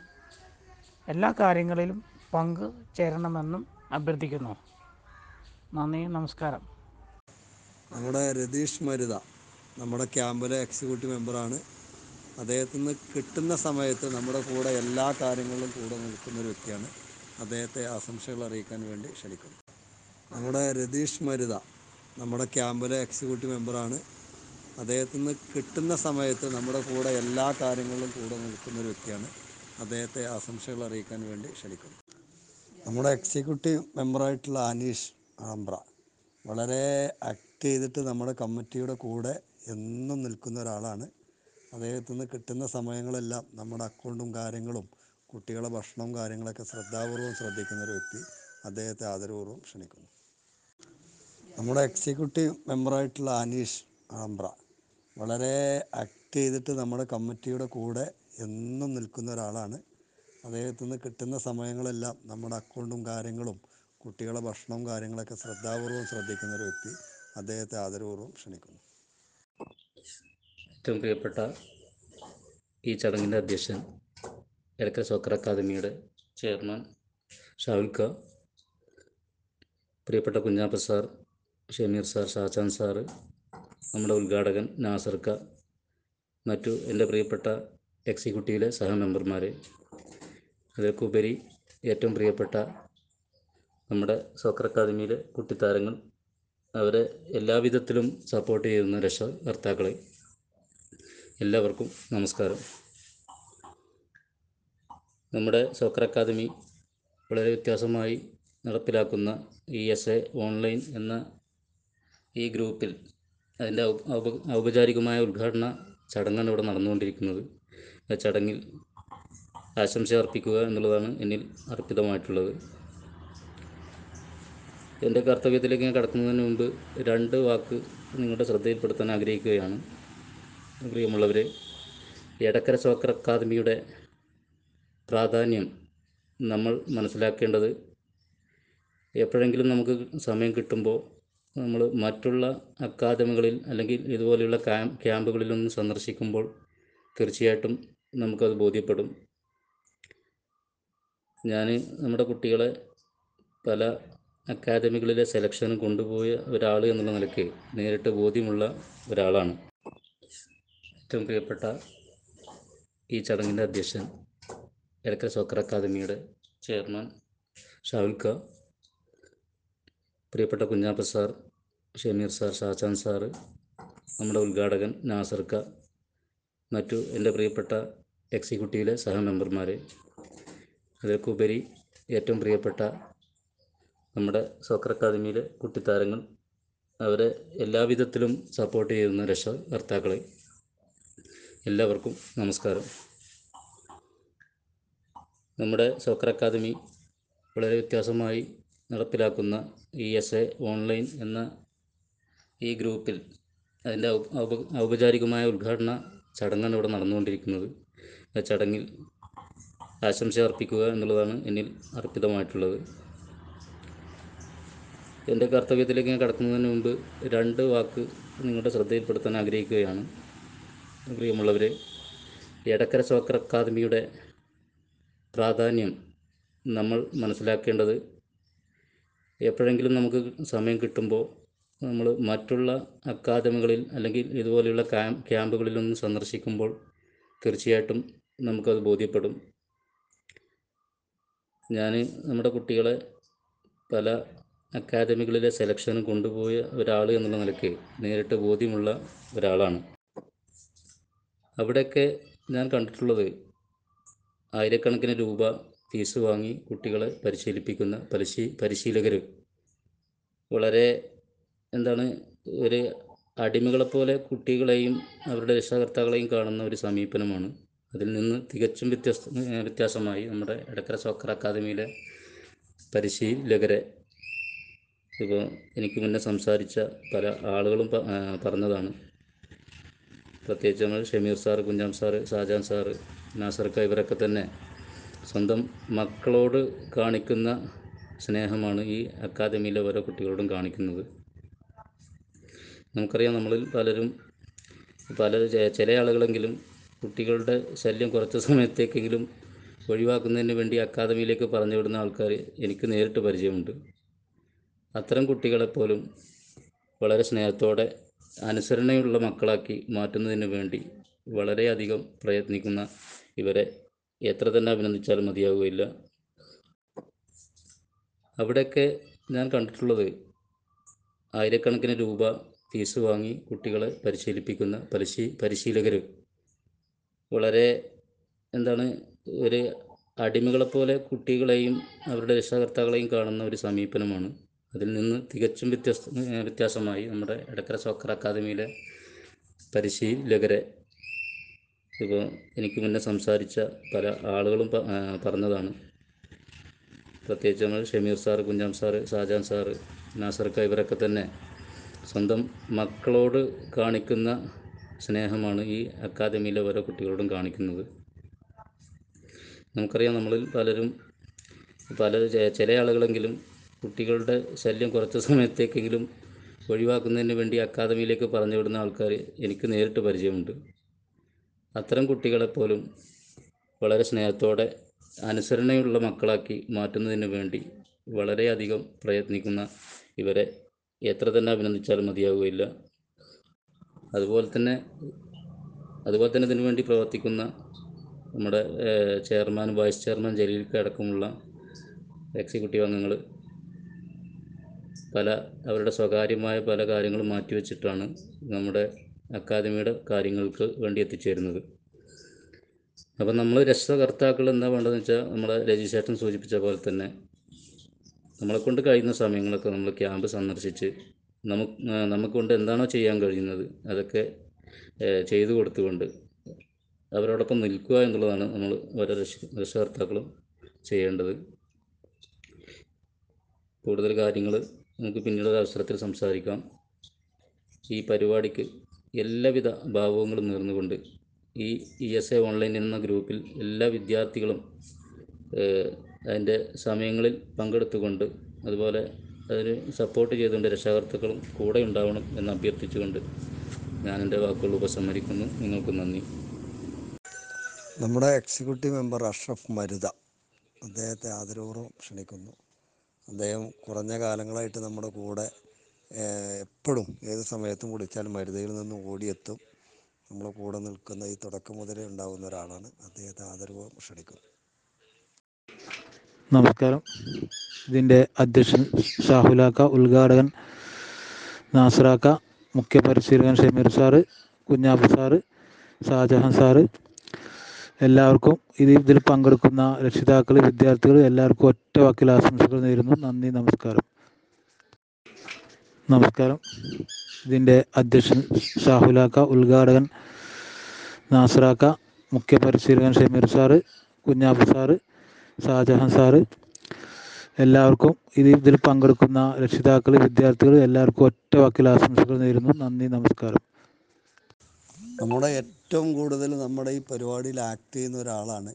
എല്ലാ കാര്യങ്ങളിലും പങ്കു ചേരണമെന്നും അഭ്യർത്ഥിക്കുന്നു. നന്ദി, നമസ്കാരം. നമ്മുടെ രതീഷ് മരുത നമ്മുടെ ക്യാമ്പിലെ എക്സിക്യൂട്ടീവ് മെമ്പറാണ്. അദ്ദേഹത്തിൽ നിന്ന് കിട്ടുന്ന സമയത്ത് നമ്മുടെ കൂടെ എല്ലാ കാര്യങ്ങളിലും കൂടെ നിൽക്കുന്നൊരു വ്യക്തിയാണ്. അദ്ദേഹത്തെ ആശംസകൾ അറിയിക്കാൻ വേണ്ടി ക്ഷണിക്കുന്നു. നമ്മുടെ രതീഷ് മരുത നമ്മുടെ ക്യാമ്പിലെ എക്സിക്യൂട്ടീവ് മെമ്പറാണ്. അദ്ദേഹത്തിൽ നിന്ന് കിട്ടുന്ന സമയത്ത് നമ്മുടെ കൂടെ എല്ലാ കാര്യങ്ങളിലും കൂടെ നിൽക്കുന്നൊരു വ്യക്തിയാണ്. അദ്ദേഹത്തെ ആശംസകൾ അറിയിക്കാൻ വേണ്ടി ക്ഷണിക്കുന്നു. നമ്മുടെ എക്സിക്യൂട്ടീവ് മെമ്പറായിട്ടുള്ള അനീഷ് ആമ്പ്ര വളരെ ആക്ട് ചെയ്തിട്ട് നമ്മുടെ കമ്മിറ്റിയുടെ കൂടെ എന്നും നിൽക്കുന്ന ഒരാളാണ്. അദ്ദേഹത്തിൽ നിന്ന് കിട്ടുന്ന സമയങ്ങളെല്ലാം നമ്മുടെ അക്കൗണ്ടും കാര്യങ്ങളും കുട്ടികളെ ഭക്ഷണവും കാര്യങ്ങളൊക്കെ ശ്രദ്ധാപൂർവ്വം ശ്രദ്ധിക്കുന്നൊരു വ്യക്തി. അദ്ദേഹത്തെ ആദരപൂർവ്വം ക്ഷണിക്കുന്നു. നമ്മുടെ എക്സിക്യൂട്ടീവ് മെമ്പറായിട്ടുള്ള അനീഷ് ആമ്പ്ര വളരെ ആക്ട് ചെയ്തിട്ട് നമ്മുടെ കമ്മിറ്റിയുടെ കൂടെ എന്നും നിൽക്കുന്ന ഒരാളാണ്. അദ്ദേഹത്തിൽ നിന്ന് കിട്ടുന്ന സമയങ്ങളെല്ലാം നമ്മുടെ അക്കൗണ്ടും കാര്യങ്ങളും കുട്ടികളെ ഭക്ഷണവും കാര്യങ്ങളൊക്കെ ശ്രദ്ധാപൂർവ്വം ശ്രദ്ധിക്കുന്നൊരു വ്യക്തി. അദ്ദേഹത്തെ ആദരപൂർവ്വം ക്ഷണിക്കുന്നു. ഏറ്റവും പ്രിയപ്പെട്ട ഈ ചടങ്ങിൻ്റെ അധ്യക്ഷൻ എടക്കൽ സോക്കർ അക്കാദമിയുടെ ചെയർമാൻ ഷാവുൽക്ക, പ്രിയപ്പെട്ട Kunjappa sir, Shameer sir, Shajan sir, നമ്മുടെ ഉദ്ഘാടകൻ നാസർക്ക, മറ്റു എൻ്റെ പ്രിയപ്പെട്ട എക്സിക്യൂട്ടീവിലെ സഹമെമ്പർമാർ, അതിലേക്കുപരി ഏറ്റവും പ്രിയപ്പെട്ട നമ്മുടെ സോക്കർ അക്കാദമിയിലെ കുട്ടിത്താരങ്ങൾ, അവരെ എല്ലാവിധത്തിലും സപ്പോർട്ട് ചെയ്യുന്ന രക്ഷകർത്താക്കളെ, എല്ലാവർക്കും നമസ്കാരം. നമ്മുടെ സോക്കർ അക്കാദമി വളരെ വ്യത്യാസമായി നടപ്പിലാക്കുന്ന ഇ എസ് എ ഓൺലൈൻ എന്ന ഈ ഗ്രൂപ്പിൽ അതിൻ്റെ ഔപചാരികമായ ഉദ്ഘാടന ചടങ്ങാണ് ഇവിടെ നടന്നുകൊണ്ടിരിക്കുന്നത്. ആ ചടങ്ങിൽ ആശംസ അർപ്പിക്കുക എന്നുള്ളതാണ് എന്നിൽ അർപ്പിതമായിട്ടുള്ളത്. എൻ്റെ കർത്തവ്യത്തിലേക്ക് ഞാൻ കടക്കുന്നതിന് മുമ്പ് രണ്ട് വാക്ക് നിങ്ങളുടെ ശ്രദ്ധയിൽപ്പെടുത്താൻ ആഗ്രഹിക്കുകയാണ്. പ്രിയമുള്ളവരെ, എടക്കര സോക്കർ അക്കാദമിയുടെ പ്രാധാന്യം നമ്മൾ മനസ്സിലാക്കേണ്ടത്, എപ്പോഴെങ്കിലും നമുക്ക് സമയം കിട്ടുമ്പോൾ നമ്മൾ മറ്റുള്ള അക്കാദമികളിൽ അല്ലെങ്കിൽ ഇതുപോലെയുള്ള ക്യാമ്പുകളിലൊന്ന് സന്ദർശിക്കുമ്പോൾ തീർച്ചയായിട്ടും നമുക്കത് ബോധ്യപ്പെടും. ഞാൻ നമ്മുടെ കുട്ടികളെ പല അക്കാദമികളിലെ സെലക്ഷനും കൊണ്ടുപോയ ഒരാൾ എന്നുള്ള നിലയ്ക്ക് നേരിട്ട് ബോധ്യമുള്ള ഒരാളാണ്. ഏറ്റവും പ്രിയപ്പെട്ട ഈ ചടങ്ങിൻ്റെ അധ്യക്ഷൻ എടക്കൽ സോക്കർ അക്കാദമിയുടെ ചെയർമാൻ ഷാവുൽക്ക, പ്രിയപ്പെട്ട Kunjappa sir, Shameer sir, Shajan sir, നമ്മുടെ ഉദ്ഘാടകൻ നാസർക്ക, മറ്റു എൻ്റെ പ്രിയപ്പെട്ട എക്സിക്യൂട്ടീവിലെ സഹമെമ്പർമാർ, അതിലേക്കുപരി ഏറ്റവും പ്രിയപ്പെട്ട നമ്മുടെ സോക്കർ അക്കാദമിയിലെ കുട്ടിത്താരങ്ങൾ, അവരെ എല്ലാവിധത്തിലും സപ്പോർട്ട് ചെയ്യുന്ന രക്ഷകർത്താക്കളെ, എല്ലാവർക്കും നമസ്കാരം. നമ്മുടെ സോക്കർ അക്കാദമി വളരെ വ്യത്യാസമായി നടപ്പിലാക്കുന്ന ഇ എസ് എ ഓൺലൈൻ എന്ന ഈ ഗ്രൂപ്പിൽ അതിൻ്റെ ഔപചാരികമായ ഉദ്ഘാടന ചടങ്ങാണ് ഇവിടെ നടന്നുകൊണ്ടിരിക്കുന്നത്. ആ ചടങ്ങിൽ ആശംസ അർപ്പിക്കുക എന്നുള്ളതാണ് എന്നിൽ അർപ്പിതമായിട്ടുള്ളത്. എൻ്റെ കർത്തവ്യത്തിലേക്ക് ഞാൻ കടക്കുന്നതിന് മുമ്പ് രണ്ട് വാക്ക് നിങ്ങളുടെ ശ്രദ്ധയിൽപ്പെടുത്താൻ ആഗ്രഹിക്കുകയാണ്. പ്രിയമുള്ളവരെ, എടക്കര സോക്കർ അക്കാദമിയുടെ പ്രാധാന്യം നമ്മൾ മനസ്സിലാക്കേണ്ടത്, എപ്പോഴെങ്കിലും നമുക്ക് സമയം കിട്ടുമ്പോൾ നമ്മൾ മറ്റുള്ള അക്കാദമികളിൽ അല്ലെങ്കിൽ ഇതുപോലെയുള്ള ക്യാമ്പുകളിലൊന്ന് സന്ദർശിക്കുമ്പോൾ തീർച്ചയായിട്ടും നമുക്കത് ബോധ്യപ്പെടും. ഞാൻ നമ്മുടെ കുട്ടികളെ പല അക്കാദമികളിലെ സെലക്ഷനും കൊണ്ടുപോയ ഒരാൾ എന്നുള്ള നിലയ്ക്ക് നേരിട്ട് ബോധ്യമുള്ള ഒരാളാണ്. അവിടെയൊക്കെ ഞാൻ കണ്ടിട്ടുള്ളത് ആയിരക്കണക്കിന് രൂപ ഫീസ് വാങ്ങി കുട്ടികളെ പരിശീലിപ്പിക്കുന്ന പരിശീ പരിശീലകർ വളരെ എന്താണ് ഒരു അടിമകളെപ്പോലെ കുട്ടികളെയും അവരുടെ രക്ഷകർത്താക്കളെയും കാണുന്ന ഒരു സമീപനമാണ്. അതിൽ നിന്ന് തികച്ചും വ്യത്യസ്ത വ്യത്യാസമായി നമ്മുടെ എടക്കര സോക്കർ അക്കാദമിയിലെ പരിശീലകരെ ഇപ്പോൾ എനിക്ക് മുന്നേ സംസാരിച്ച പല ആളുകളും പറഞ്ഞതാണ്. പ്രത്യേകിച്ച് നമ്മൾ Shameer sir, കുഞ്ഞാം sir, Shajan sir, നാസർക്ക, ഇവരൊക്കെ തന്നെ സ്വന്തം മക്കളോട് കാണിക്കുന്ന സ്നേഹമാണ് ഈ അക്കാദമിയിലെ ഓരോ കുട്ടികളോടും കാണിക്കുന്നത്. നമുക്കറിയാം, നമ്മളിൽ പലരും പല ചില ആളുകളെങ്കിലും കുട്ടികളുടെ ശല്യം കുറച്ച് സമയത്തേക്കെങ്കിലും ഒഴിവാക്കുന്നതിന് വേണ്ടി അക്കാദമിയിലേക്ക് പറഞ്ഞു വിടുന്ന ആൾക്കാർ എനിക്ക് നേരിട്ട് പരിചയമുണ്ട്. അത്തരം കുട്ടികളെപ്പോലും വളരെ സ്നേഹത്തോടെ അനുസരണയുള്ള മക്കളാക്കി മാറ്റുന്നതിന് വേണ്ടി വളരെയധികം പ്രയത്നിക്കുന്ന ഇവരെ എത്ര തന്നെ അഭിനന്ദിച്ചാലും മതിയാവുകയില്ല. അവിടെയൊക്കെ ഞാൻ കണ്ടിട്ടുള്ളത് ആയിരക്കണക്കിന് രൂപ ഫീസ് വാങ്ങി കുട്ടികളെ പരിശീലിപ്പിക്കുന്ന പരിശീ പരിശീലകർ വളരെ എന്താണ് ഒരു അടിമകളെപ്പോലെ കുട്ടികളെയും അവരുടെ രക്ഷകർത്താക്കളെയും കാണുന്ന ഒരു സമീപനമാണ്. അതിൽ നിന്ന് തികച്ചും വ്യത്യസ്ത വ്യത്യാസമായി നമ്മുടെ എടക്കര സോക്കർ അക്കാദമിയിലെ പരിശീലകരെ ഇപ്പോൾ എനിക്ക് മുന്നേ സംസാരിച്ച പല ആളുകളും പറഞ്ഞതാണ്. പ്രത്യേകിച്ച് നമ്മൾ Shameer sir, കുഞ്ഞാം sir, Shajan sir, നാസർക്ക, ഇവരൊക്കെ തന്നെ സ്വന്തം മക്കളോട് കാണിക്കുന്ന സ്നേഹമാണ് ഈ അക്കാദമിയിലെ ഓരോ കുട്ടികളോടും കാണിക്കുന്നത്. നമുക്കറിയാം, നമ്മളിൽ പലരും പല ചില ആളുകളെങ്കിലും കുട്ടികളുടെ ശല്യം കുറച്ച് സമയത്തേക്കെങ്കിലും ഒഴിവാക്കുന്നതിന് വേണ്ടി അക്കാദമിയിലേക്ക് പറഞ്ഞു വിടുന്ന ആൾക്കാർ എനിക്ക് നേരിട്ട് പരിചയമുണ്ട്. അത്തരം കുട്ടികളെപ്പോലും വളരെ സ്നേഹത്തോടെ അനുസരണയുള്ള മക്കളാക്കി മാറ്റുന്നതിന് വേണ്ടി വളരെയധികം പ്രയത്നിക്കുന്ന ഇവരെ എത്ര തന്നെ അഭിനന്ദിച്ചാലും മതിയാവുകയില്ല. അതുപോലെ തന്നെ അതുപോലെ തന്നെ ഇതിനു വേണ്ടി പ്രവർത്തിക്കുന്ന നമ്മുടെ ചെയർമാൻ, വൈസ് ചെയർമാൻ ജലീൽക്ക് അടക്കമുള്ള എക്സിക്യൂട്ടീവ് അംഗങ്ങൾ പല അവരുടെ സ്വകാര്യമായ പല കാര്യങ്ങളും മാറ്റിവെച്ചിട്ടാണ് നമ്മുടെ അക്കാദമിയുടെ കാര്യങ്ങൾക്ക് വേണ്ടി എത്തിച്ചേരുന്നത്. അപ്പം നമ്മൾ രക്ഷകർത്താക്കൾ എന്താ വേണ്ടതെന്ന് വെച്ചാൽ, നമ്മളെ രജിസ്ട്രേഷൻ സൂചിപ്പിച്ച പോലെ തന്നെ നമ്മളെക്കൊണ്ട് കഴിയുന്ന സമയങ്ങളൊക്കെ നമ്മൾ ക്യാമ്പ് സന്ദർശിച്ച് നമുക്ക് നമുക്കൊണ്ട് എന്താണോ ചെയ്യാൻ കഴിയുന്നത് അതൊക്കെ ചെയ്തു കൊടുത്തുകൊണ്ട് അവരോടൊപ്പം നിൽക്കുക എന്നുള്ളതാണ് നമ്മൾ ഓരോ രക്ഷ രക്ഷകർത്താക്കളും ചെയ്യേണ്ടത്. കൂടുതൽ കാര്യങ്ങൾ നമുക്ക് പിന്നീടൊരു അവസരത്തിൽ സംസാരിക്കാം. ഈ പരിപാടിക്ക് എല്ലാവിധ ഭാവങ്ങളും നേർന്നുകൊണ്ട് ഈ ഇ എസ് എ ഓൺലൈൻ എന്ന ഗ്രൂപ്പിൽ എല്ലാ വിദ്യാർത്ഥികളും അതിൻ്റെ സമയങ്ങളിൽ പങ്കെടുത്തുകൊണ്ട് അതുപോലെ അതിന് സപ്പോർട്ട് ചെയ്തുകൊണ്ട് രക്ഷാകർത്താക്കളും കൂടെ ഉണ്ടാവണം എന്ന് അഭ്യർത്ഥിച്ചുകൊണ്ട് ഞാൻ എൻ്റെ വാക്കുകൾ ഉപസംഹരിക്കുന്നു. നിങ്ങൾക്ക് നന്ദി. നമ്മുടെ എക്സിക്യൂട്ടീവ് മെമ്പർ അഷ്റഫ് മരുത, അദ്ദേഹത്തെ ആദരപൂർവ്വം ക്ഷണിക്കുന്നു. അദ്ദേഹം കുറഞ്ഞ കാലങ്ങളായിട്ട് നമ്മുടെ കൂടെ എപ്പോഴും ഏത് സമയത്തും വിളിച്ചാലും മരുതയിൽ നിന്ന് ഓടിയെത്തും. നമ്മുടെ കൂടെ നിൽക്കുന്ന ഈ തുടക്കം മുതലേ ഉണ്ടാകുന്ന ഒരാളാണ്. അദ്ദേഹത്തെ ആദരപൂർവ്വം ക്ഷണിക്കുന്നു. നമസ്കാരം. ഇതിൻ്റെ അധ്യക്ഷൻ ഷാഹുലാക്ക, ഉദ്ഘാടകൻ നാസറാക്ക, മുഖ്യ പരിശീലകൻ Shameer sir, കുഞ്ഞാബ് sir, Shah Jahan sir, എല്ലാവർക്കും ഇത് ഇതിൽ പങ്കെടുക്കുന്ന രക്ഷിതാക്കൾ, വിദ്യാർത്ഥികൾ എല്ലാവർക്കും ഒറ്റ വാക്കിൽ ആശംസകൾ നേരുന്നു. നന്ദി, നമസ്കാരം. നമസ്കാരം. ഇതിൻ്റെ അധ്യക്ഷൻ ഷാഹുലാക്ക, ഉദ്ഘാടകൻ നാസറാക്ക, മുഖ്യ പരിശീലകൻ Shameer sir, കുഞ്ഞാബ് sir, Shah Jahan sir, എല്ലാവർക്കും ഇത് ഇതിൽ പങ്കെടുക്കുന്ന രക്ഷിതാക്കൾ, വിദ്യാർത്ഥികൾ എല്ലാവർക്കും ഒറ്റ വാക്കിൽ ആശംസകൾ നേരുന്നു. നന്ദി, നമസ്കാരം. നമ്മുടെ ഏറ്റവും കൂടുതൽ നമ്മുടെ ഈ പരിപാടിയിൽ ആക്ട് ചെയ്യുന്ന ഒരാളാണ്.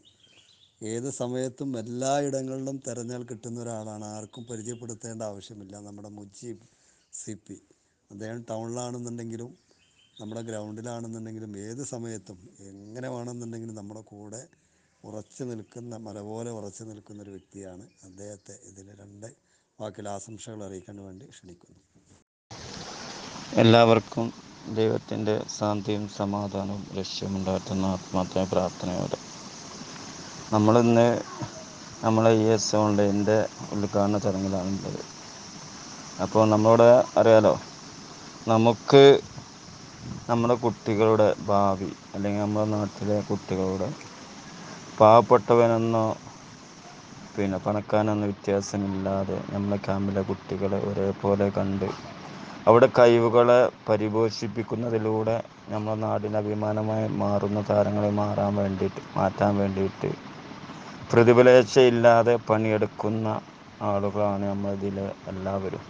ഏത് സമയത്തും എല്ലായിടങ്ങളിലും തിരഞ്ഞാൽ കിട്ടുന്ന ഒരാളാണ്. ആർക്കും പരിചയപ്പെടുത്തേണ്ട ആവശ്യമില്ല. നമ്മുടെ മുജീബ് സി പി, അദ്ദേഹം ടൗണിലാണെന്നുണ്ടെങ്കിലും നമ്മുടെ ഗ്രൗണ്ടിലാണെന്നുണ്ടെങ്കിലും ഏത് സമയത്തും എങ്ങനെ വേണമെന്നുണ്ടെങ്കിലും നമ്മുടെ കൂടെ ഉറച്ചു നിൽക്കുന്ന, മലപോലെ ഉറച്ചു നിൽക്കുന്നൊരു വ്യക്തിയാണ്. അദ്ദേഹത്തെ ഇതിൽ രണ്ട് വാക്കിൽ ആശംസകൾ അറിയിക്കാൻ വേണ്ടി ക്ഷണിക്കുന്നു. എല്ലാവർക്കും ദൈവത്തിൻ്റെ ശാന്തിയും സമാധാനവും ലക്ഷ്യമുണ്ടാക്കുന്ന ആത്മാർത്ഥമായ പ്രാർത്ഥനയോടെ നമ്മളിന്ന് നമ്മളെ ഇ എസ് ഓൺലൈൻ്റെ ഉദ്ഘാടന ചടങ്ങിലാണുള്ളത്. അപ്പോൾ നമ്മളോട് അറിയാലോ, നമുക്ക് നമ്മുടെ കുട്ടികളുടെ ഭാവി അല്ലെങ്കിൽ നമ്മുടെ നാട്ടിലെ കുട്ടികളുടെ പാവപ്പെട്ടവനെന്നോ പിന്നെ പണക്കാരനെന്നോ വ്യത്യാസമില്ലാതെ നമ്മളെ ക്യാമ്പിലെ കുട്ടികളെ ഒരേപോലെ കണ്ട് അവിടെ കഴിവുകളെ പരിപോഷിപ്പിക്കുന്നതിലൂടെ നമ്മുടെ നാടിന് അഭിമാനമായി മാറുന്ന താരങ്ങളെ മാറാൻ വേണ്ടിയിട്ട് മാറ്റാൻ വേണ്ടിയിട്ട് പ്രതിഫലേച്ഛയില്ലാതെ പണിയെടുക്കുന്ന ആളുകളാണ് നമ്മളിതിലെ എല്ലാവരും.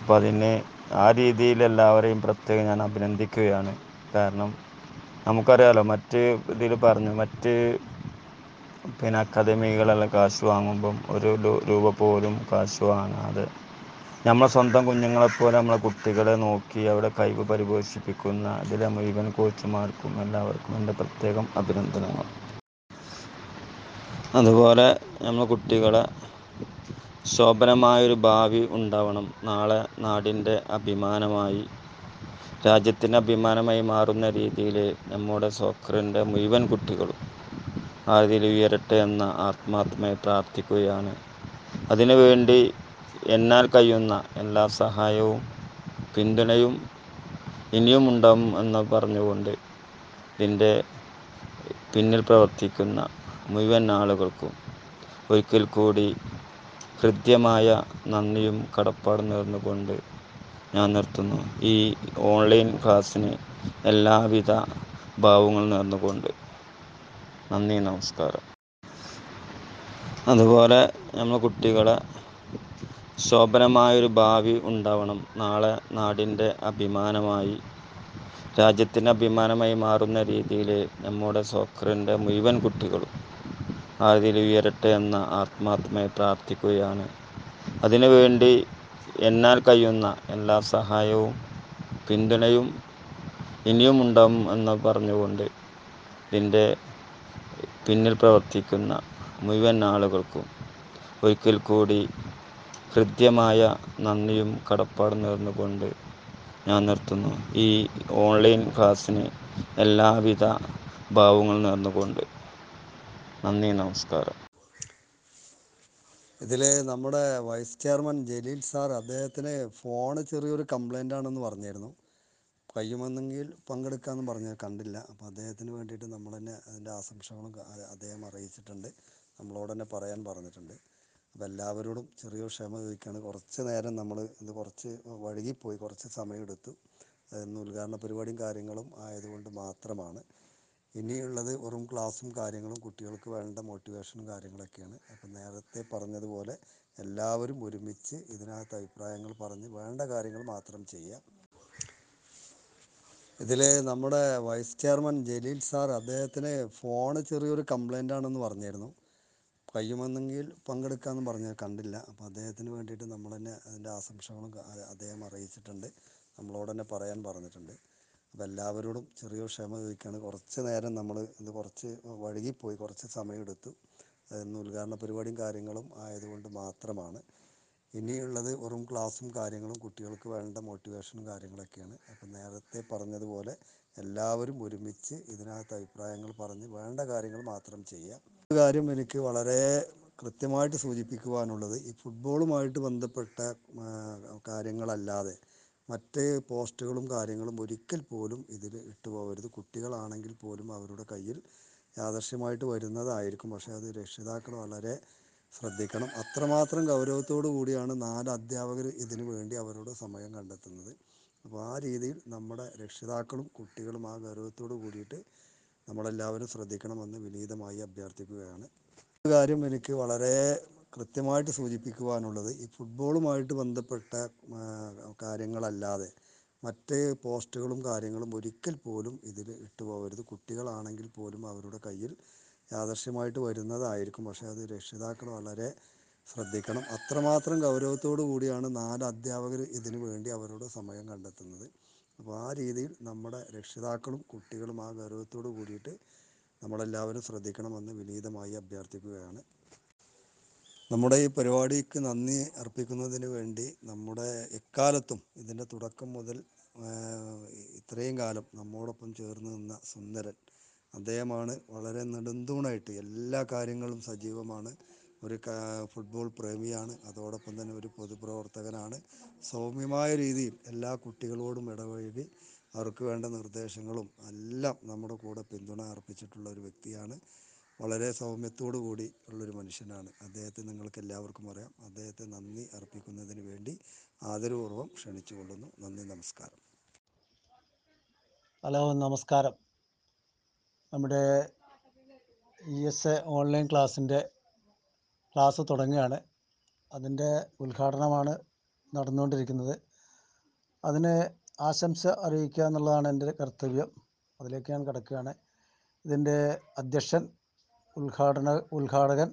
അപ്പം അതിന് ആ രീതിയിൽ എല്ലാവരെയും പ്രത്യേകം ഞാൻ അഭിനന്ദിക്കുകയാണ്. കാരണം നമുക്കറിയാലോ, മറ്റ് ഇതിൽ പറഞ്ഞു മറ്റ് പിന്നെ അക്കാദമികളെല്ലാം കാശ് വാങ്ങുമ്പം ഒരു രൂപ പോലും കാശ് വാങ്ങാതെ നമ്മളെ സ്വന്തം കുഞ്ഞുങ്ങളെപ്പോലെ നമ്മളെ കുട്ടികളെ നോക്കി അവിടെ കഴിവ് പരിപോഷിപ്പിക്കുന്ന ഇതിലെ മുഴുവൻ കോച്ചുമാർക്കും എല്ലാവർക്കും എൻ്റെ പ്രത്യേകം അഭിനന്ദനങ്ങൾ. അതുപോലെ നമ്മളെ കുട്ടികളെ ശോഭനമായൊരു ഭാവി ഉണ്ടാവണം. നാളെ നാടിൻ്റെ അഭിമാനമായി, രാജ്യത്തിൻ്റെ അഭിമാനമായി മാറുന്ന രീതിയിൽ നമ്മുടെ സോക്കറിൻ്റെ മുഴുവൻ കുട്ടികളും ആ രീതിയിൽ ഉയരട്ടെ എന്ന ആത്മാർത്ഥമായി പ്രാർത്ഥിക്കുകയാണ്. അതിനുവേണ്ടി എന്നാൽ കഴിയുന്ന എല്ലാ സഹായവും പിന്തുണയും ഇനിയും ഉണ്ടാവും എന്ന് പറഞ്ഞുകൊണ്ട് ഇതിൻ്റെ പിന്നിൽ പ്രവർത്തിക്കുന്ന മുഴുവൻ ആളുകൾക്കും ഒരിക്കൽ കൂടി ഹൃദ്യമായ നന്ദിയും കടപ്പാടും നേർന്നുകൊണ്ട് ഞാൻ നിർത്തുന്നു. ഈ ഓൺലൈൻ ക്ലാസ്സിന് എല്ലാവിധ ഭാവങ്ങളും നേർന്നുകൊണ്ട് നന്ദി, നമസ്കാരം. അതുപോലെ നമ്മൾ കുട്ടികളെ ശോഭനമായൊരു ഭാവി ഉണ്ടാവണം. നാളെ നാടിൻ്റെ അഭിമാനമായി, രാജ്യത്തിൻ്റെ അഭിമാനമായി മാറുന്ന രീതിയിൽ നമ്മുടെ സോക്കറിൻ്റെ മുഴുവൻ കുട്ടികളും ആ രീതിയിൽ ഉയരട്ടെ എന്ന ആത്മാർത്ഥമായി പ്രാർത്ഥിക്കുകയാണ്. അതിനുവേണ്ടി എന്നാൽ കഴിയുന്ന എല്ലാ സഹായവും പിന്തുണയും ഇനിയും ഉണ്ടാവും എന്ന് പറഞ്ഞുകൊണ്ട് ഇതിൻ്റെ പിന്നിൽ പ്രവർത്തിക്കുന്ന മുഴുവൻ ആളുകൾക്കും ഒരിക്കൽ കൂടി ഹൃദ്യമായ നന്ദിയും കടപ്പാടും നേർന്നുകൊണ്ട് ഞാൻ നിർത്തുന്നു. ഈ ഓൺലൈൻ ക്ലാസ്സിന് എല്ലാവിധ ഭാവങ്ങളും നേർന്നുകൊണ്ട് നന്ദി, നമസ്കാരം. ഇതിൽ നമ്മുടെ വൈസ് ചെയർമാൻ ജലീൽ സാർ, അദ്ദേഹത്തിന് ഫോണ് ചെറിയൊരു കംപ്ലൈൻ്റ് ആണെന്ന് പറഞ്ഞിരുന്നു. കഴിയുമെന്നെങ്കിൽ പങ്കെടുക്കാമെന്ന് പറഞ്ഞ് കണ്ടില്ല. അപ്പോൾ അദ്ദേഹത്തിന് വേണ്ടിയിട്ട് നമ്മൾ തന്നെ അതിൻ്റെ ആശംസകളും അദ്ദേഹം അറിയിച്ചിട്ടുണ്ട്, നമ്മളോട് തന്നെ പറയാൻ പറഞ്ഞിട്ടുണ്ട്. അപ്പോൾ എല്ലാവരോടും ചെറിയ ക്ഷമ ചോദിക്കുകയാണ്. കുറച്ച് നേരം നമ്മൾ ഇത് കുറച്ച് വഴുകിപ്പോയി, കുറച്ച് സമയമെടുത്തു. അതൊന്ന് ഉദ്ഘാടന പരിപാടിയും കാര്യങ്ങളും ആയതുകൊണ്ട് മാത്രമാണ്. ഇനിയുള്ളത് വെറും ക്ലാസ്സും കാര്യങ്ങളും കുട്ടികൾക്ക് വേണ്ട മോട്ടിവേഷനും കാര്യങ്ങളൊക്കെയാണ്. അപ്പോൾ നേരത്തെ പറഞ്ഞതുപോലെ എല്ലാവരും ഒരുമിച്ച് ഇതിനകത്ത് അഭിപ്രായങ്ങൾ പറഞ്ഞ് വേണ്ട കാര്യങ്ങൾ മാത്രം ചെയ്യാം. ഇതിൽ നമ്മുടെ വൈസ് ചെയർമാൻ ജലീൽ സാർ, അദ്ദേഹത്തിന് ഫോണ് ചെറിയൊരു കംപ്ലൈൻ്റ് ആണെന്ന് പറഞ്ഞിരുന്നു. കഴിയുമെന്നെങ്കിൽ പങ്കെടുക്കാമെന്ന് പറഞ്ഞ് കണ്ടില്ല. അപ്പോൾ അദ്ദേഹത്തിന് വേണ്ടിയിട്ട് നമ്മൾ തന്നെ അതിൻ്റെ ആശംസകളും അദ്ദേഹം അറിയിച്ചിട്ടുണ്ട്, നമ്മളോട് തന്നെ പറയാൻ പറഞ്ഞിട്ടുണ്ട്. അപ്പോൾ എല്ലാവരോടും ചെറിയ ക്ഷമ ചോദിക്കുകയാണ്. കുറച്ച് നേരം നമ്മൾ ഇത് കുറച്ച് വഴുകിപ്പോയി, കുറച്ച് സമയമെടുത്തു. അതൊന്ന് ഉദ്ഘാടന പരിപാടിയും കാര്യങ്ങളും ആയതുകൊണ്ട് മാത്രമാണ്. ഇനിയുള്ളത് വെറും ക്ലാസ്സും കാര്യങ്ങളും കുട്ടികൾക്ക് വേണ്ട മോട്ടിവേഷനും കാര്യങ്ങളൊക്കെയാണ്. അപ്പോൾ നേരത്തെ പറഞ്ഞതുപോലെ എല്ലാവരും ഒരുമിച്ച് ഇതിനകത്ത് അഭിപ്രായങ്ങൾ പറഞ്ഞ് വേണ്ട കാര്യങ്ങൾ മാത്രം ചെയ്യാം. ഒരു കാര്യം എനിക്ക് വളരെ കൃത്യമായിട്ട് സൂചിപ്പിക്കുവാനുള്ളത്, ഈ ഫുട്ബോളുമായിട്ട് ബന്ധപ്പെട്ട കാര്യങ്ങളല്ലാതെ മറ്റ് പോസ്റ്റുകളും കാര്യങ്ങളും ഒരിക്കൽ പോലും ഇതിൽ ഇട്ടുപോകരുത്. കുട്ടികളാണെങ്കിൽ പോലും അവരുടെ കയ്യിൽ യാദൃശ്യമായിട്ട് വരുന്നതായിരിക്കും, പക്ഷേ അത് രക്ഷിതാക്കൾ വളരെ ശ്രദ്ധിക്കണം. അത്രമാത്രം ഗൗരവത്തോടു കൂടിയാണ് നാല് അധ്യാപകർ ഇതിനു വേണ്ടി അവരുടെ സമയം കണ്ടെത്തുന്നത്. അപ്പോൾ ആ രീതിയിൽ നമ്മുടെ രക്ഷിതാക്കളും കുട്ടികളും ആ ഗൗരവത്തോടു കൂടിയിട്ട് നമ്മളെല്ലാവരും ശ്രദ്ധിക്കണമെന്ന് വിനീതമായി അഭ്യർത്ഥിക്കുകയാണ്. ഒരു കാര്യം എനിക്ക് വളരെ കൃത്യമായിട്ട് സൂചിപ്പിക്കുവാനുള്ളത്, ഈ ഫുട്ബോളുമായിട്ട് ബന്ധപ്പെട്ട കാര്യങ്ങളല്ലാതെ മറ്റ് പോസ്റ്റുകളും കാര്യങ്ങളും ഒരിക്കൽ പോലും ഇതിൽ ഇട്ടുപോകരുത്. കുട്ടികളാണെങ്കിൽ പോലും അവരുടെ കയ്യിൽ യാദൃശ്യമായിട്ട് വരുന്നതായിരിക്കും, പക്ഷേ അത് രക്ഷിതാക്കൾ വളരെ ശ്രദ്ധിക്കണം. അത്രമാത്രം ഗൗരവത്തോടു കൂടിയാണ് നാല് അധ്യാപകർ ഇതിനു വേണ്ടി അവരുടെ സമയം കണ്ടെത്തുന്നത്. അപ്പോൾ ആ രീതിയിൽ നമ്മുടെ രക്ഷിതാക്കളും കുട്ടികളും ആ ഗൗരവത്തോടു കൂടിയിട്ട് നമ്മളെല്ലാവരും ശ്രദ്ധിക്കണമെന്ന് വിനീതമായി അഭ്യർത്ഥിക്കുകയാണ്. നമ്മുടെ ഈ പരിപാടിക്ക് നന്ദി അർപ്പിക്കുന്നതിന് വേണ്ടി നമ്മുടെ എക്കാലത്തും ഇതിൻ്റെ തുടക്കം മുതൽ ഇത്രയും കാലം നമ്മോടൊപ്പം ചേർന്ന് നിന്ന സുന്ദരൻ, അദ്ദേഹമാണ് വളരെ നെടുന്തൂണായിട്ട്. എല്ലാ കാര്യങ്ങളും സജീവമാണ്, ഒരു ഫുട്ബോൾ പ്രേമിയാണ്, അതോടൊപ്പം തന്നെ ഒരു പൊതുപ്രവർത്തകനാണ്. സൗമ്യമായ രീതിയിൽ എല്ലാ കുട്ടികളോടും ഇടപഴകി അവർക്ക് വേണ്ട നിർദ്ദേശങ്ങളും എല്ലാം നമ്മുടെ കൂടെ പിന്തുണ അർപ്പിച്ചിട്ടുള്ള ഒരു വ്യക്തിയാണ്. വളരെ സൗമ്യത്തോടു കൂടി ഉള്ളൊരു മനുഷ്യനാണ്. അദ്ദേഹത്തെ നിങ്ങൾക്ക് എല്ലാവർക്കും അറിയാം. അദ്ദേഹത്തെ നന്ദി അർപ്പിക്കുന്നതിന് വേണ്ടി ആദരപൂർവ്വം ക്ഷണിച്ചു കൊള്ളുന്നു. നന്ദി, നമസ്കാരം. ഹലോ, നമസ്കാരം. നമ്മുടെ ഇ എസ് എ ഓൺലൈൻ ക്ലാസ്സിൻ്റെ ക്ലാസ് തുടങ്ങുകയാണ്. അതിൻ്റെ ഉദ്ഘാടനമാണ് നടന്നുകൊണ്ടിരിക്കുന്നത്. അതിന് ആശംസ അറിയിക്കുക എന്നുള്ളതാണ് എൻ്റെ കർത്തവ്യം. അതിലേക്ക് ഞാൻ കടക്കുകയാണ്. ഇതിൻ്റെ അധ്യക്ഷൻ, ഉദ്ഘാടന ഉദ്ഘാടകൻ,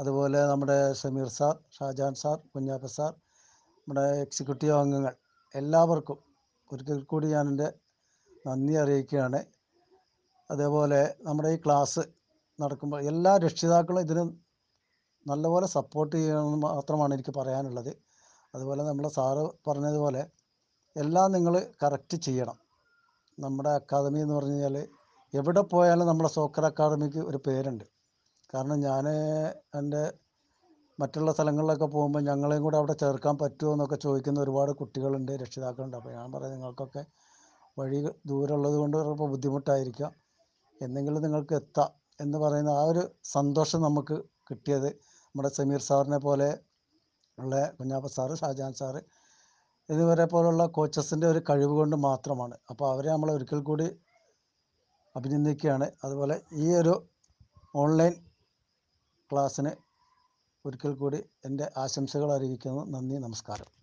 അതുപോലെ നമ്മുടെ Sameer sir, Shajan sir, Kunjappa sir, നമ്മുടെ എക്സിക്യൂട്ടീവ് അംഗങ്ങൾ, എല്ലാവർക്കും ഒരിക്കൽ കൂടി ഞാൻ എൻ്റെ നന്ദി അറിയിക്കുകയാണ്. അതേപോലെ നമ്മുടെ ഈ ക്ലാസ് നടക്കുമ്പോൾ എല്ലാ രക്ഷിതാക്കളും ഇതിന് നല്ലപോലെ സപ്പോർട്ട് ചെയ്യണമെന്ന് മാത്രമാണ് എനിക്ക് പറയാനുള്ളത്. അതുപോലെ നമ്മളെ സാറ് പറഞ്ഞതുപോലെ എല്ലാം നിങ്ങൾ കറക്റ്റ് ചെയ്യണം. നമ്മുടെ അക്കാദമി എന്ന് പറഞ്ഞു കഴിഞ്ഞാൽ എവിടെ പോയാലും നമ്മുടെ സോക്കർ അക്കാദമിക്ക് ഒരു പേരുണ്ട്. കാരണം ഞാൻ എൻ്റെ മറ്റുള്ള സ്ഥലങ്ങളിലൊക്കെ പോകുമ്പോൾ ഞങ്ങളെയും കൂടെ അവിടെ ചേർക്കാൻ പറ്റുമോ എന്നൊക്കെ ചോദിക്കുന്ന ഒരുപാട് കുട്ടികളുണ്ട്, രക്ഷിതാക്കളുണ്ട്. അപ്പോൾ ഞാൻ പറയാം, നിങ്ങൾക്കൊക്കെ വഴി ദൂരമുള്ളത് കൊണ്ട് ചിലപ്പോൾ ബുദ്ധിമുട്ടായിരിക്കാം, എന്തെങ്കിലും നിങ്ങൾക്ക് എത്താം എന്ന് പറയുന്ന ആ ഒരു സന്തോഷം നമുക്ക് കിട്ടിയത് നമ്മുടെ സമീർ സാറിനെ പോലെ ഉള്ള, കുഞ്ഞാപ്പ സാറ്, ഷാജാൻ സാറ് ഇതുവരെ പോലുള്ള കോച്ചസിൻ്റെ ഒരു കഴിവ് കൊണ്ട് മാത്രമാണ്. അപ്പോൾ അവരെ നമ്മൾ ഒരിക്കൽ കൂടി അഭിനന്ദിക്കുകയാണ്. അതുപോലെ ഈ ഒരു ഓൺലൈൻ ക്ലാസ്സിന് ഒരിക്കൽ കൂടി എൻ്റെ ആശംസകൾ അറിയിക്കുന്നു. നന്ദി, നമസ്കാരം.